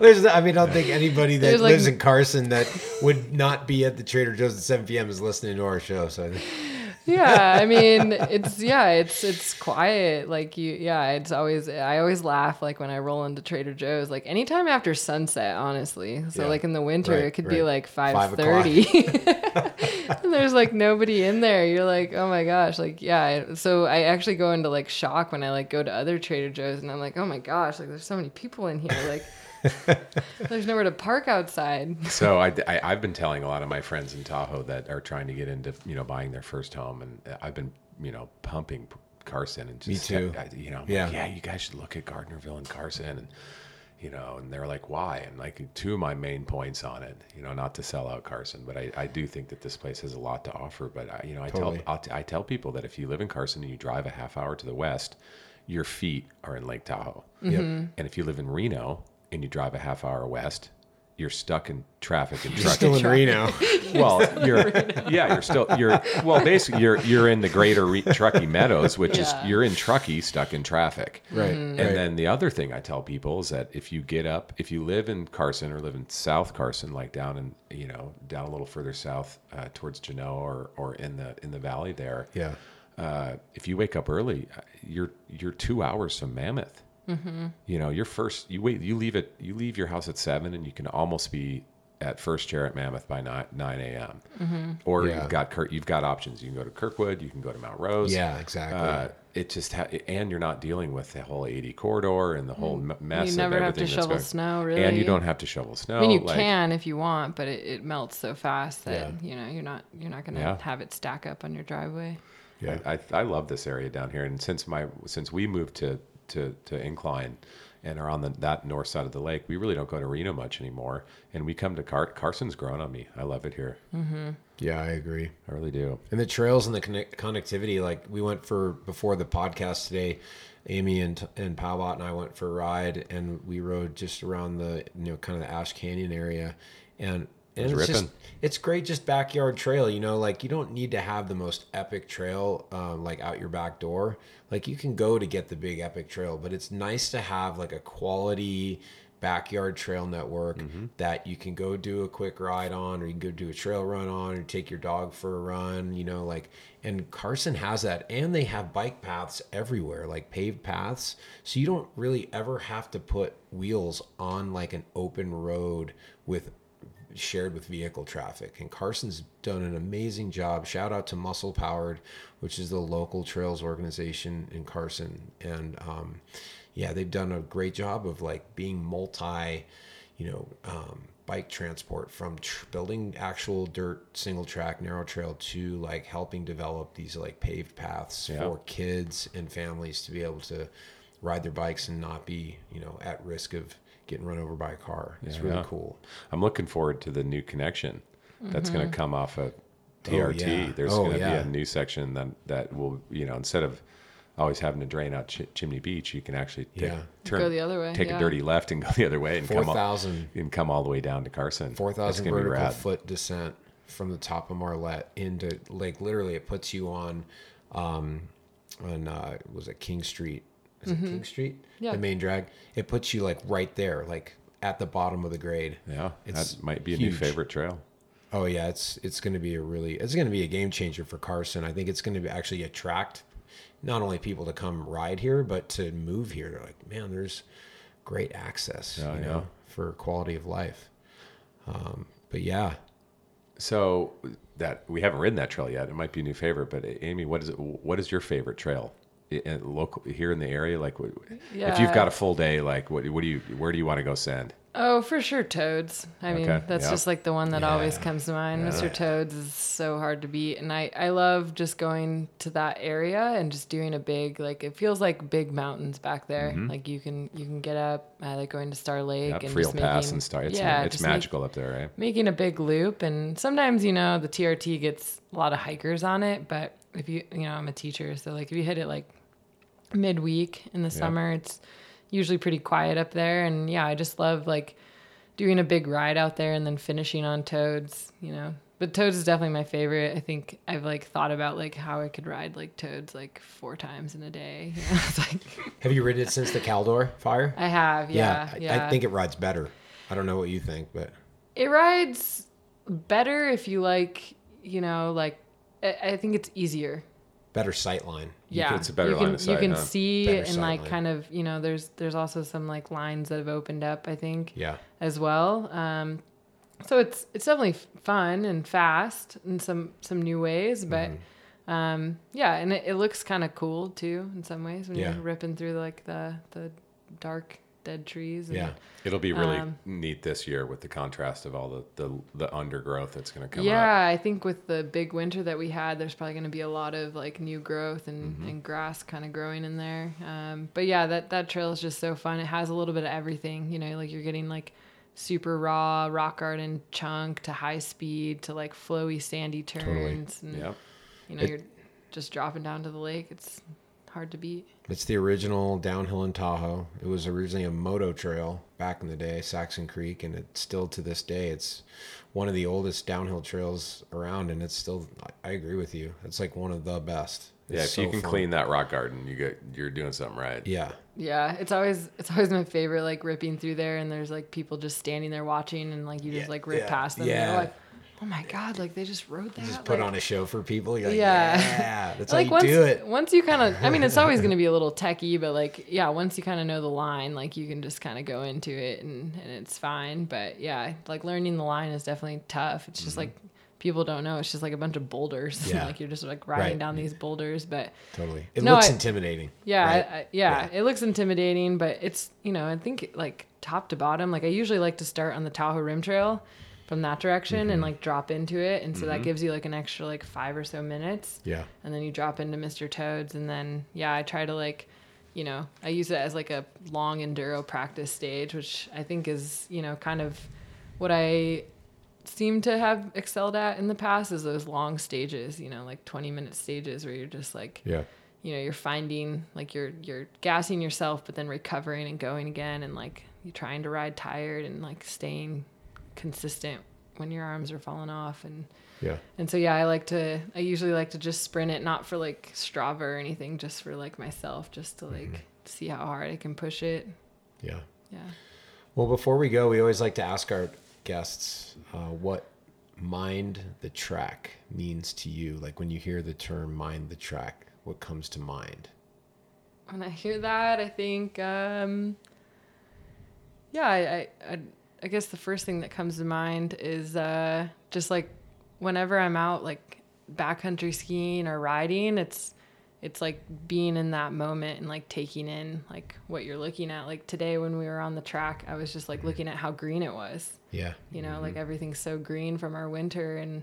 There's, I mean, I don't think anybody that there's lives like, in Carson that would not be at the Trader Joe's at seven p.m. is listening to our show. So I think. Yeah, I mean, it's, yeah, it's, it's quiet. Like you, yeah, it's always, I always laugh. Like when I roll into Trader Joe's, like anytime after sunset, honestly. So yeah, like in the winter, right, it could right. be like five thirty and there's like nobody in there. You're like, oh my gosh. Like, yeah. So I actually go into like shock when I like go to other Trader Joe's and I'm like, oh my gosh, like there's so many people in here. Like, there's nowhere to park outside. So I, I, I've been telling a lot of my friends in Tahoe that are trying to get into, you know, buying their first home. And I've been, you know, pumping Carson and just, me too. I, you know, yeah. Like, yeah, you guys should look at Gardnerville and Carson. And, you know, and they're like, why? And like two of my main points on it, you know, not to sell out Carson, but I, I do think that this place has a lot to offer. But I, you know, I totally. tell, I'll t- I tell people that if you live in Carson and you drive a half hour to the west, your feet are in Lake Tahoe. Yep. And if you live in Reno, and you drive a half hour west, you're stuck in traffic and trucking. You're still in Reno. Well, you're, yeah, you're still, you're, well, basically you're, you're in the greater Re- Truckee Meadows, which yeah. is, you're in Truckee stuck in traffic. Right. Mm-hmm. And right. then the other thing I tell people is that if you get up, if you live in Carson or live in South Carson, like down in, you know, down a little further south uh, towards Genoa or, or in the, in the valley there. Yeah. Uh, if you wake up early, you're, you're two hours from Mammoth. Mm-hmm. You know, your first, you wait, you leave it, you leave your house at seven and you can almost be at first chair at Mammoth by nine a.m. Mm-hmm. Or yeah. you've got, you've got options. You can go to Kirkwood, you can go to Mount Rose. Yeah, exactly. Uh, it just, ha- and you're not dealing with the whole eighty corridor and the whole mm. mess. You never of everything have to shovel going. Snow, really. And you don't have to shovel snow. I mean, you like, can if you want, but it, it melts so fast that, yeah. you know, you're not, you're not going to yeah. have it stack up on your driveway. Yeah. I, I, I love this area down here. And since my, since we moved to, to, to Incline and are on the, that north side of the lake, we really don't go to Reno much anymore. And we come to Car- Carson's grown on me. I love it here. Mm-hmm. Yeah, I agree. I really do. And the trails and the connect- connectivity, like we went for before the podcast today, Amy and, and Powat and I went for a ride and we rode just around the, you know, kind of the Ash Canyon area. And, and it's, it's just, it's great. Just backyard trail, you know, like you don't need to have the most epic trail, um, like out your back door. Like you can go to get the big epic trail, but it's nice to have like a quality backyard trail network mm-hmm. that you can go do a quick ride on, or you can go do a trail run on, or take your dog for a run, you know, like, and Carson has that, and they have bike paths everywhere, like paved paths. So you don't really ever have to put wheels on like an open road with shared with vehicle traffic, and Carson's done an amazing job. Shout out to Muscle Powered, which is the local trails organization in Carson. And, um, yeah, they've done a great job of like being multi, you know, um, bike transport from tr- building actual dirt, single track, narrow trail to like helping develop these like paved paths yeah. for kids and families to be able to ride their bikes and not be, you know, at risk of getting run over by a car. It's yeah, really yeah. cool. I'm looking forward to the new connection that's mm-hmm. going to come off of T R T. Oh, yeah. There's oh, going to yeah. be a new section that that will, you know, instead of always having to drain out Ch- Chimney Beach, you can actually take, yeah. turn, go the other way. Take yeah. a dirty left and go the other way and four thousand and come all the way down to Carson. Four thousand vertical foot descent from the top of Marlette into Lake. Literally, it puts you on, um, on uh, was it King Street? Is mm-hmm. it King Street? Yeah. The main drag. It puts you like right there, like at the bottom of the grade. Yeah, it's that might be huge. A new favorite trail. Oh yeah, it's it's going to be a really it's going to be a game changer for Carson. I think it's going to be actually attract not only people to come ride here, but to move here. They're like, man, there's great access, oh, you know, yeah. for quality of life. Um, but yeah, so that we haven't ridden that trail yet. It might be a new favorite. But Amy, what is it? What is your favorite trail? And local here in the area, like yeah. if you've got a full day, like what, what do you, where do you want to go send? Oh, for sure. Toads. I okay. mean, that's yeah. just like the one that yeah. always comes to mind. Yeah. Mister Toads is so hard to beat. And I, I love just going to that area and just doing a big, like, it feels like big mountains back there. Mm-hmm. Like you can, you can get up, I like going to Star Lake yep, and Friel just Pass making, and Star. It's, yeah, it's magical make, up there, right? Making a big loop. And sometimes, you know, the T R T gets a lot of hikers on it, but if you, you know, I'm a teacher. So like if you hit it like midweek in the yep. summer, it's usually pretty quiet up there. And yeah, I just love like doing a big ride out there and then finishing on Toads, you know, but Toads is definitely my favorite. I think I've like thought about like how I could ride like Toads like four times in a day. You know? It's like, have you ridden it since the Caldor fire? I have. Yeah. Yeah, yeah. I, I think it rides better. I don't know what you think, but it rides better if you like, you know, like, I, I think it's easier. Better sight line. Yeah. You can, it's a better you can, line of sight. You can huh? see better and like line. Kind of, you know, there's there's also some like lines that have opened up, I think. Yeah. As well. Um, so it's it's definitely fun and fast in some, some new ways. But mm-hmm. um, yeah, and it, it looks kind of cool too in some ways when yeah. you're ripping through like the, the dark dead trees. And, yeah. It'll be really um, neat this year with the contrast of all the, the, the undergrowth that's going to come yeah, up. Yeah. I think with the big winter that we had, there's probably going to be a lot of like new growth and, mm-hmm. and grass kind of growing in there. Um, but yeah, that, that trail is just so fun. It has a little bit of everything, you know, like you're getting like super raw rock garden chunk to high speed to like flowy sandy turns. Totally. And, yep. you know, it, you're just dropping down to the lake. It's hard to beat. It's the original downhill in Tahoe. It was originally a moto trail back in the day, Saxon Creek, and it's still to this day. It's one of the oldest downhill trails around, and it's still, I agree with you. It's like one of the best. It's yeah, if so you can fun. Clean that rock garden, you get, you're doing something right. Yeah. Yeah, it's always it's always my favorite, like ripping through there, and there's like people just standing there watching, and like you just yeah, like rip yeah, past them. Yeah. And like, oh my God, like they just rode that. You just put like, on a show for people. You're like, yeah, yeah that's like how you once, do it. Once you kind of, I mean, it's always going to be a little techy, but like, yeah, once you kind of know the line, like you can just kind of go into it and, and it's fine. But yeah, like learning the line is definitely tough. It's just mm-hmm. like people don't know. It's just like a bunch of boulders. Yeah. Like you're just like riding right. down these boulders, but totally. It no, looks I, intimidating. Yeah, right? I, I, yeah. Yeah. It looks intimidating, but it's, you know, I think like top to bottom, like I usually like to start on the Tahoe Rim Trail from that direction mm-hmm. and like drop into it. And so mm-hmm. that gives you like an extra like five or so minutes. Yeah. And then you drop into Mister Toads. And then, yeah, I try to like, you know, I use it as like a long enduro practice stage, which I think is, you know, kind of what I seem to have excelled at in the past is those long stages, you know, like twenty minute stages where you're just like, yeah, you know, you're finding like you're, you're gassing yourself, but then recovering and going again. And like you're trying to ride tired and like staying consistent when your arms are falling off. And yeah, and so yeah, I like to I usually like to just sprint it, not for like Strava or anything, just for like myself, just to like mm-hmm. see how hard I can push it. Yeah. Yeah. Well, before we go, we always like to ask our guests uh what mind the track means to you. Like when you hear the term mind the track, what comes to mind? When I hear that, I think um yeah I I, I I guess the first thing that comes to mind is uh, just like whenever I'm out like backcountry skiing or riding, it's it's like being in that moment and like taking in like what you're looking at. Like today when we were on the track, I was just like looking at how green it was. Yeah. You know, mm-hmm. like everything's so green from our winter. And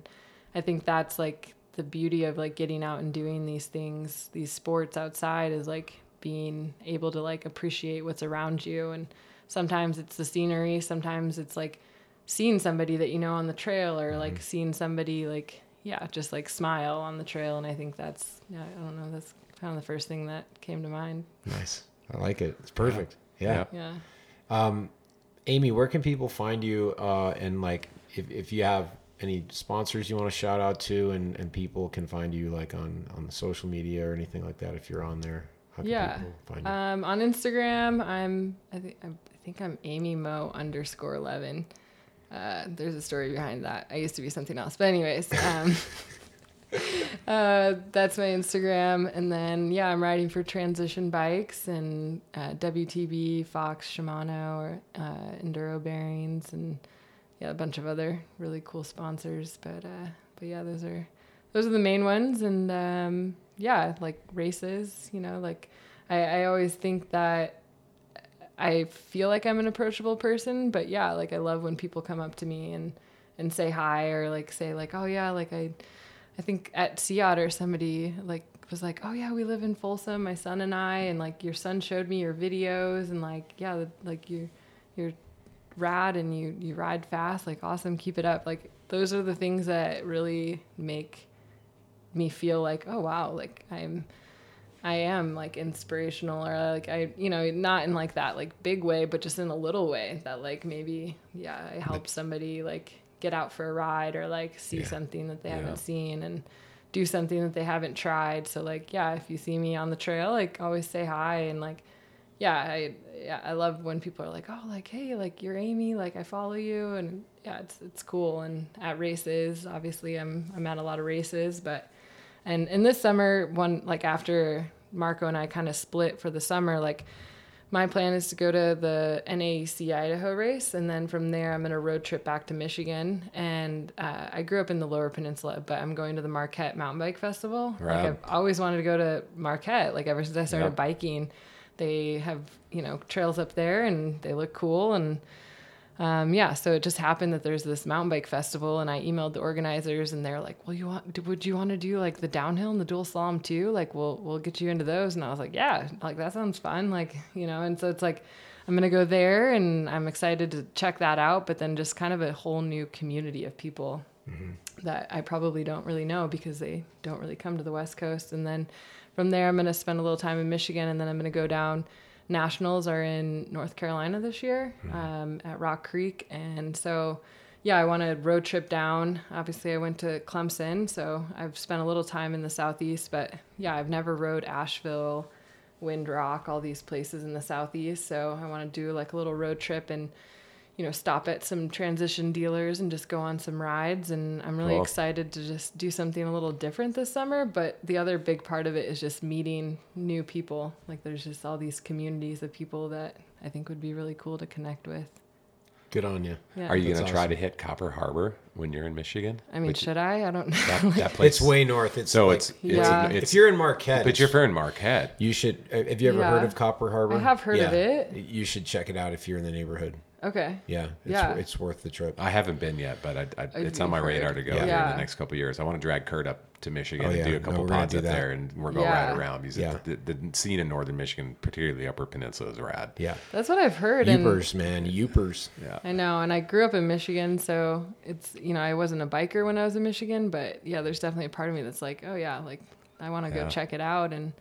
I think that's like the beauty of like getting out and doing these things, these sports outside, is like being able to like appreciate what's around you. And sometimes it's the scenery. Sometimes it's like seeing somebody that you know on the trail, or like mm-hmm. seeing somebody like, yeah, just like smile on the trail. And I think that's, yeah, I don't know, that's kind of the first thing that came to mind. Nice. I like it. It's perfect. Yeah. Yeah. yeah. Um, Amy, where can people find you? Uh, and like, if, if you have any sponsors you want to shout out to, and, and people can find you like on, on the social media or anything like that if you're on there? How can yeah. people find you? Um, on Instagram, I'm I think I think I'm Amy Mo underscore eleven. Uh, there's a story behind that. I used to be something else, but anyways, um, uh, that's my Instagram. And then, yeah, I'm riding for Transition Bikes and, uh, W T B, Fox, Shimano, uh, Enduro Bearings, and yeah, a bunch of other really cool sponsors. But, uh, but yeah, those are, those are the main ones. And, um, yeah, like races, you know, like I, I always think that I feel like I'm an approachable person, but yeah, like I love when people come up to me and, and say hi, or like say like, oh yeah, like I, I think at Sea Otter somebody like was like, oh yeah, we live in Folsom, my son and I, and like your son showed me your videos, and like, yeah, like you, you're rad and you, you ride fast, like awesome, keep it up. Like those are the things that really make me feel like, oh wow, like I'm, I am like inspirational, or like I, you know, not in like that like big way, but just in a little way that like maybe, yeah, I help somebody like get out for a ride, or like see yeah. something that they yeah. haven't seen, and do something that they haven't tried. So like, yeah, if you see me on the trail, like always say hi. And like, yeah, I, yeah, I love when people are like, oh, like, hey, like you're Amy, like I follow you. And yeah, it's, it's cool. And at races, obviously I'm, I'm at a lot of races, but And and this summer, one like after Marco and I kind of split for the summer, like my plan is to go to the N A C Idaho race, and then from there I'm going to road trip back to Michigan. And uh, I grew up in the Lower Peninsula, but I'm going to the Marquette Mountain Bike Festival. Right. Like I've always wanted to go to Marquette. Like ever since I started yep. biking, they have, you know, trails up there and they look cool. And Um, yeah, so it just happened that there's this mountain bike festival, and I emailed the organizers, and they're like, well, you want, would you want to do like the downhill and the dual slalom too? Like, we'll, we'll get you into those. And I was like, yeah, like that sounds fun. Like, you know, and so it's like, I'm going to go there and I'm excited to check that out, but then just kind of a whole new community of people mm-hmm. that I probably don't really know because they don't really come to the West Coast. And then from there, I'm going to spend a little time in Michigan, and then I'm going to go down. Nationals are in North Carolina this year, um, at Rock Creek. And so, yeah, I want to road trip down. Obviously I went to Clemson, so I've spent a little time in the Southeast, but yeah, I've never rode Asheville, Windrock, all these places in the Southeast. So I want to do like a little road trip and, you know, stop at some Transition dealers and just go on some rides. And I'm really cool. excited to just do something a little different this summer. But the other big part of it is just meeting new people. Like there's just all these communities of people that I think would be really cool to connect with. Good on you. Yeah. Are you going to awesome. try to hit Copper Harbor when you're in Michigan? I mean, Which, should I? I don't know. That, that place. It's way north. It's so like, it's, yeah. it's, it's if you're in Marquette. But you're in Marquette. You should. Have you ever yeah. heard of Copper Harbor? I have heard yeah. of it. You should check it out if you're in the neighborhood. Okay. Yeah. It's, yeah. it's worth the trip. I haven't been yet, but I, I, it's on my radar to go yeah. here in the next couple of years. I want to drag Kurt up to Michigan oh, yeah. and do a couple no, pods up that. there, and we're going yeah. right around. Because yeah. the, the scene in northern Michigan, particularly the Upper Peninsula, is rad. Yeah. That's what I've heard. Youpers, and, man. Youpers. Yeah. I know. And I grew up in Michigan, so it's, you know, I wasn't a biker when I was in Michigan, but yeah, there's definitely a part of me that's like, oh yeah, like I want to go yeah. check it out. And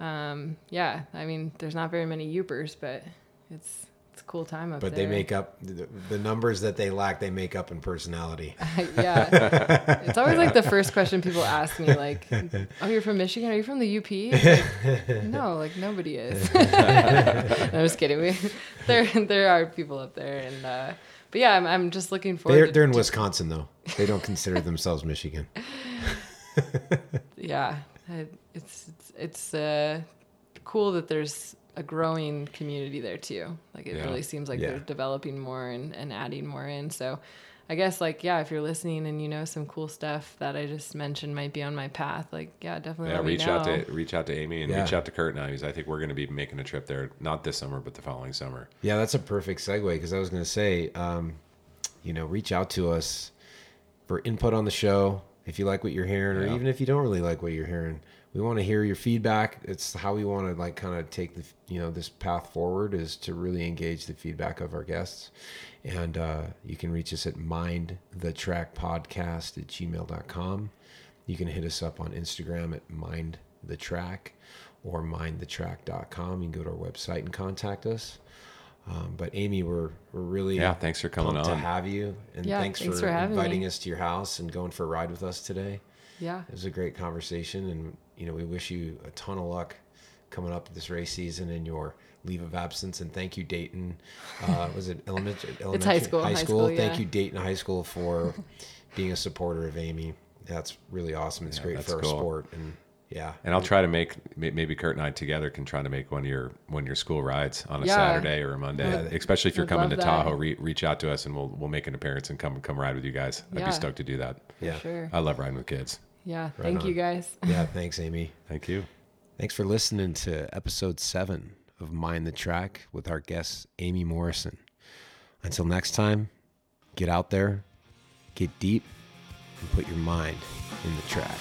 um, yeah, I mean, there's not very many Youpers, but it's... It's a cool time up but there. But they make up the numbers that they lack. They make up in personality. yeah, it's always like the first question people ask me, like, "Oh, you're from Michigan? Are you from the U P?" Like, no, like nobody is. I'm just kidding. We, there, there are people up there, and uh, but yeah, I'm, I'm just looking forward. They're, to, they're in to... Wisconsin though. They don't consider themselves Michigan. yeah, it's it's it's uh, cool that there's a growing community there too. Like it yeah. really seems like yeah. they're developing more and, and adding more in. So I guess like, yeah, if you're listening and you know some cool stuff that I just mentioned might be on my path, like, yeah, definitely. Yeah, let reach me know. out to, reach out to Amy and yeah. reach out to Kurt now, because I think we're going to be making a trip there, not this summer, but the following summer. Yeah. That's a perfect segue. Cause I was going to say, um, you know, reach out to us for input on the show. If you like what you're hearing, yeah. or even if you don't really like what you're hearing, we want to hear your feedback. It's how we want to like kind of take the, you know, this path forward is to really engage the feedback of our guests. And uh, you can reach us at mindthetrackpodcast at gmail dot com. You can hit us up on Instagram at mindthetrack or mindthetrack dot com. You can go to our website and contact us. Um, but Amy, we're we're really yeah, thanks for coming on to have you, and yeah, thanks, thanks for, for inviting me. us to your house and going for a ride with us today. Yeah, it was a great conversation, and you know we wish you a ton of luck coming up this race season and your leave of absence. And thank you, Dayton. Uh, was it elementary? elementary it's high school. High school. High school thank yeah. you, Dayton High School, for being a supporter of Amy. That's really awesome. It's yeah, great for our cool. sport. And yeah, and I'll try to make maybe Kurt and I together can try to make one of your one of your school rides on a yeah. Saturday or a Monday, yeah. especially if you're I'd coming to that. Tahoe. Re- reach out to us and we'll we'll make an appearance and come come ride with you guys. Yeah. I'd be stoked to do that. Yeah, for sure. I love riding with kids. Yeah, right thank on. you guys. Yeah, thanks, Amy. Thank you. Thanks for listening to episode seven of Mind the Track with our guest Amy Morrison. Until next time, get out there, get deep, and put your mind in the track.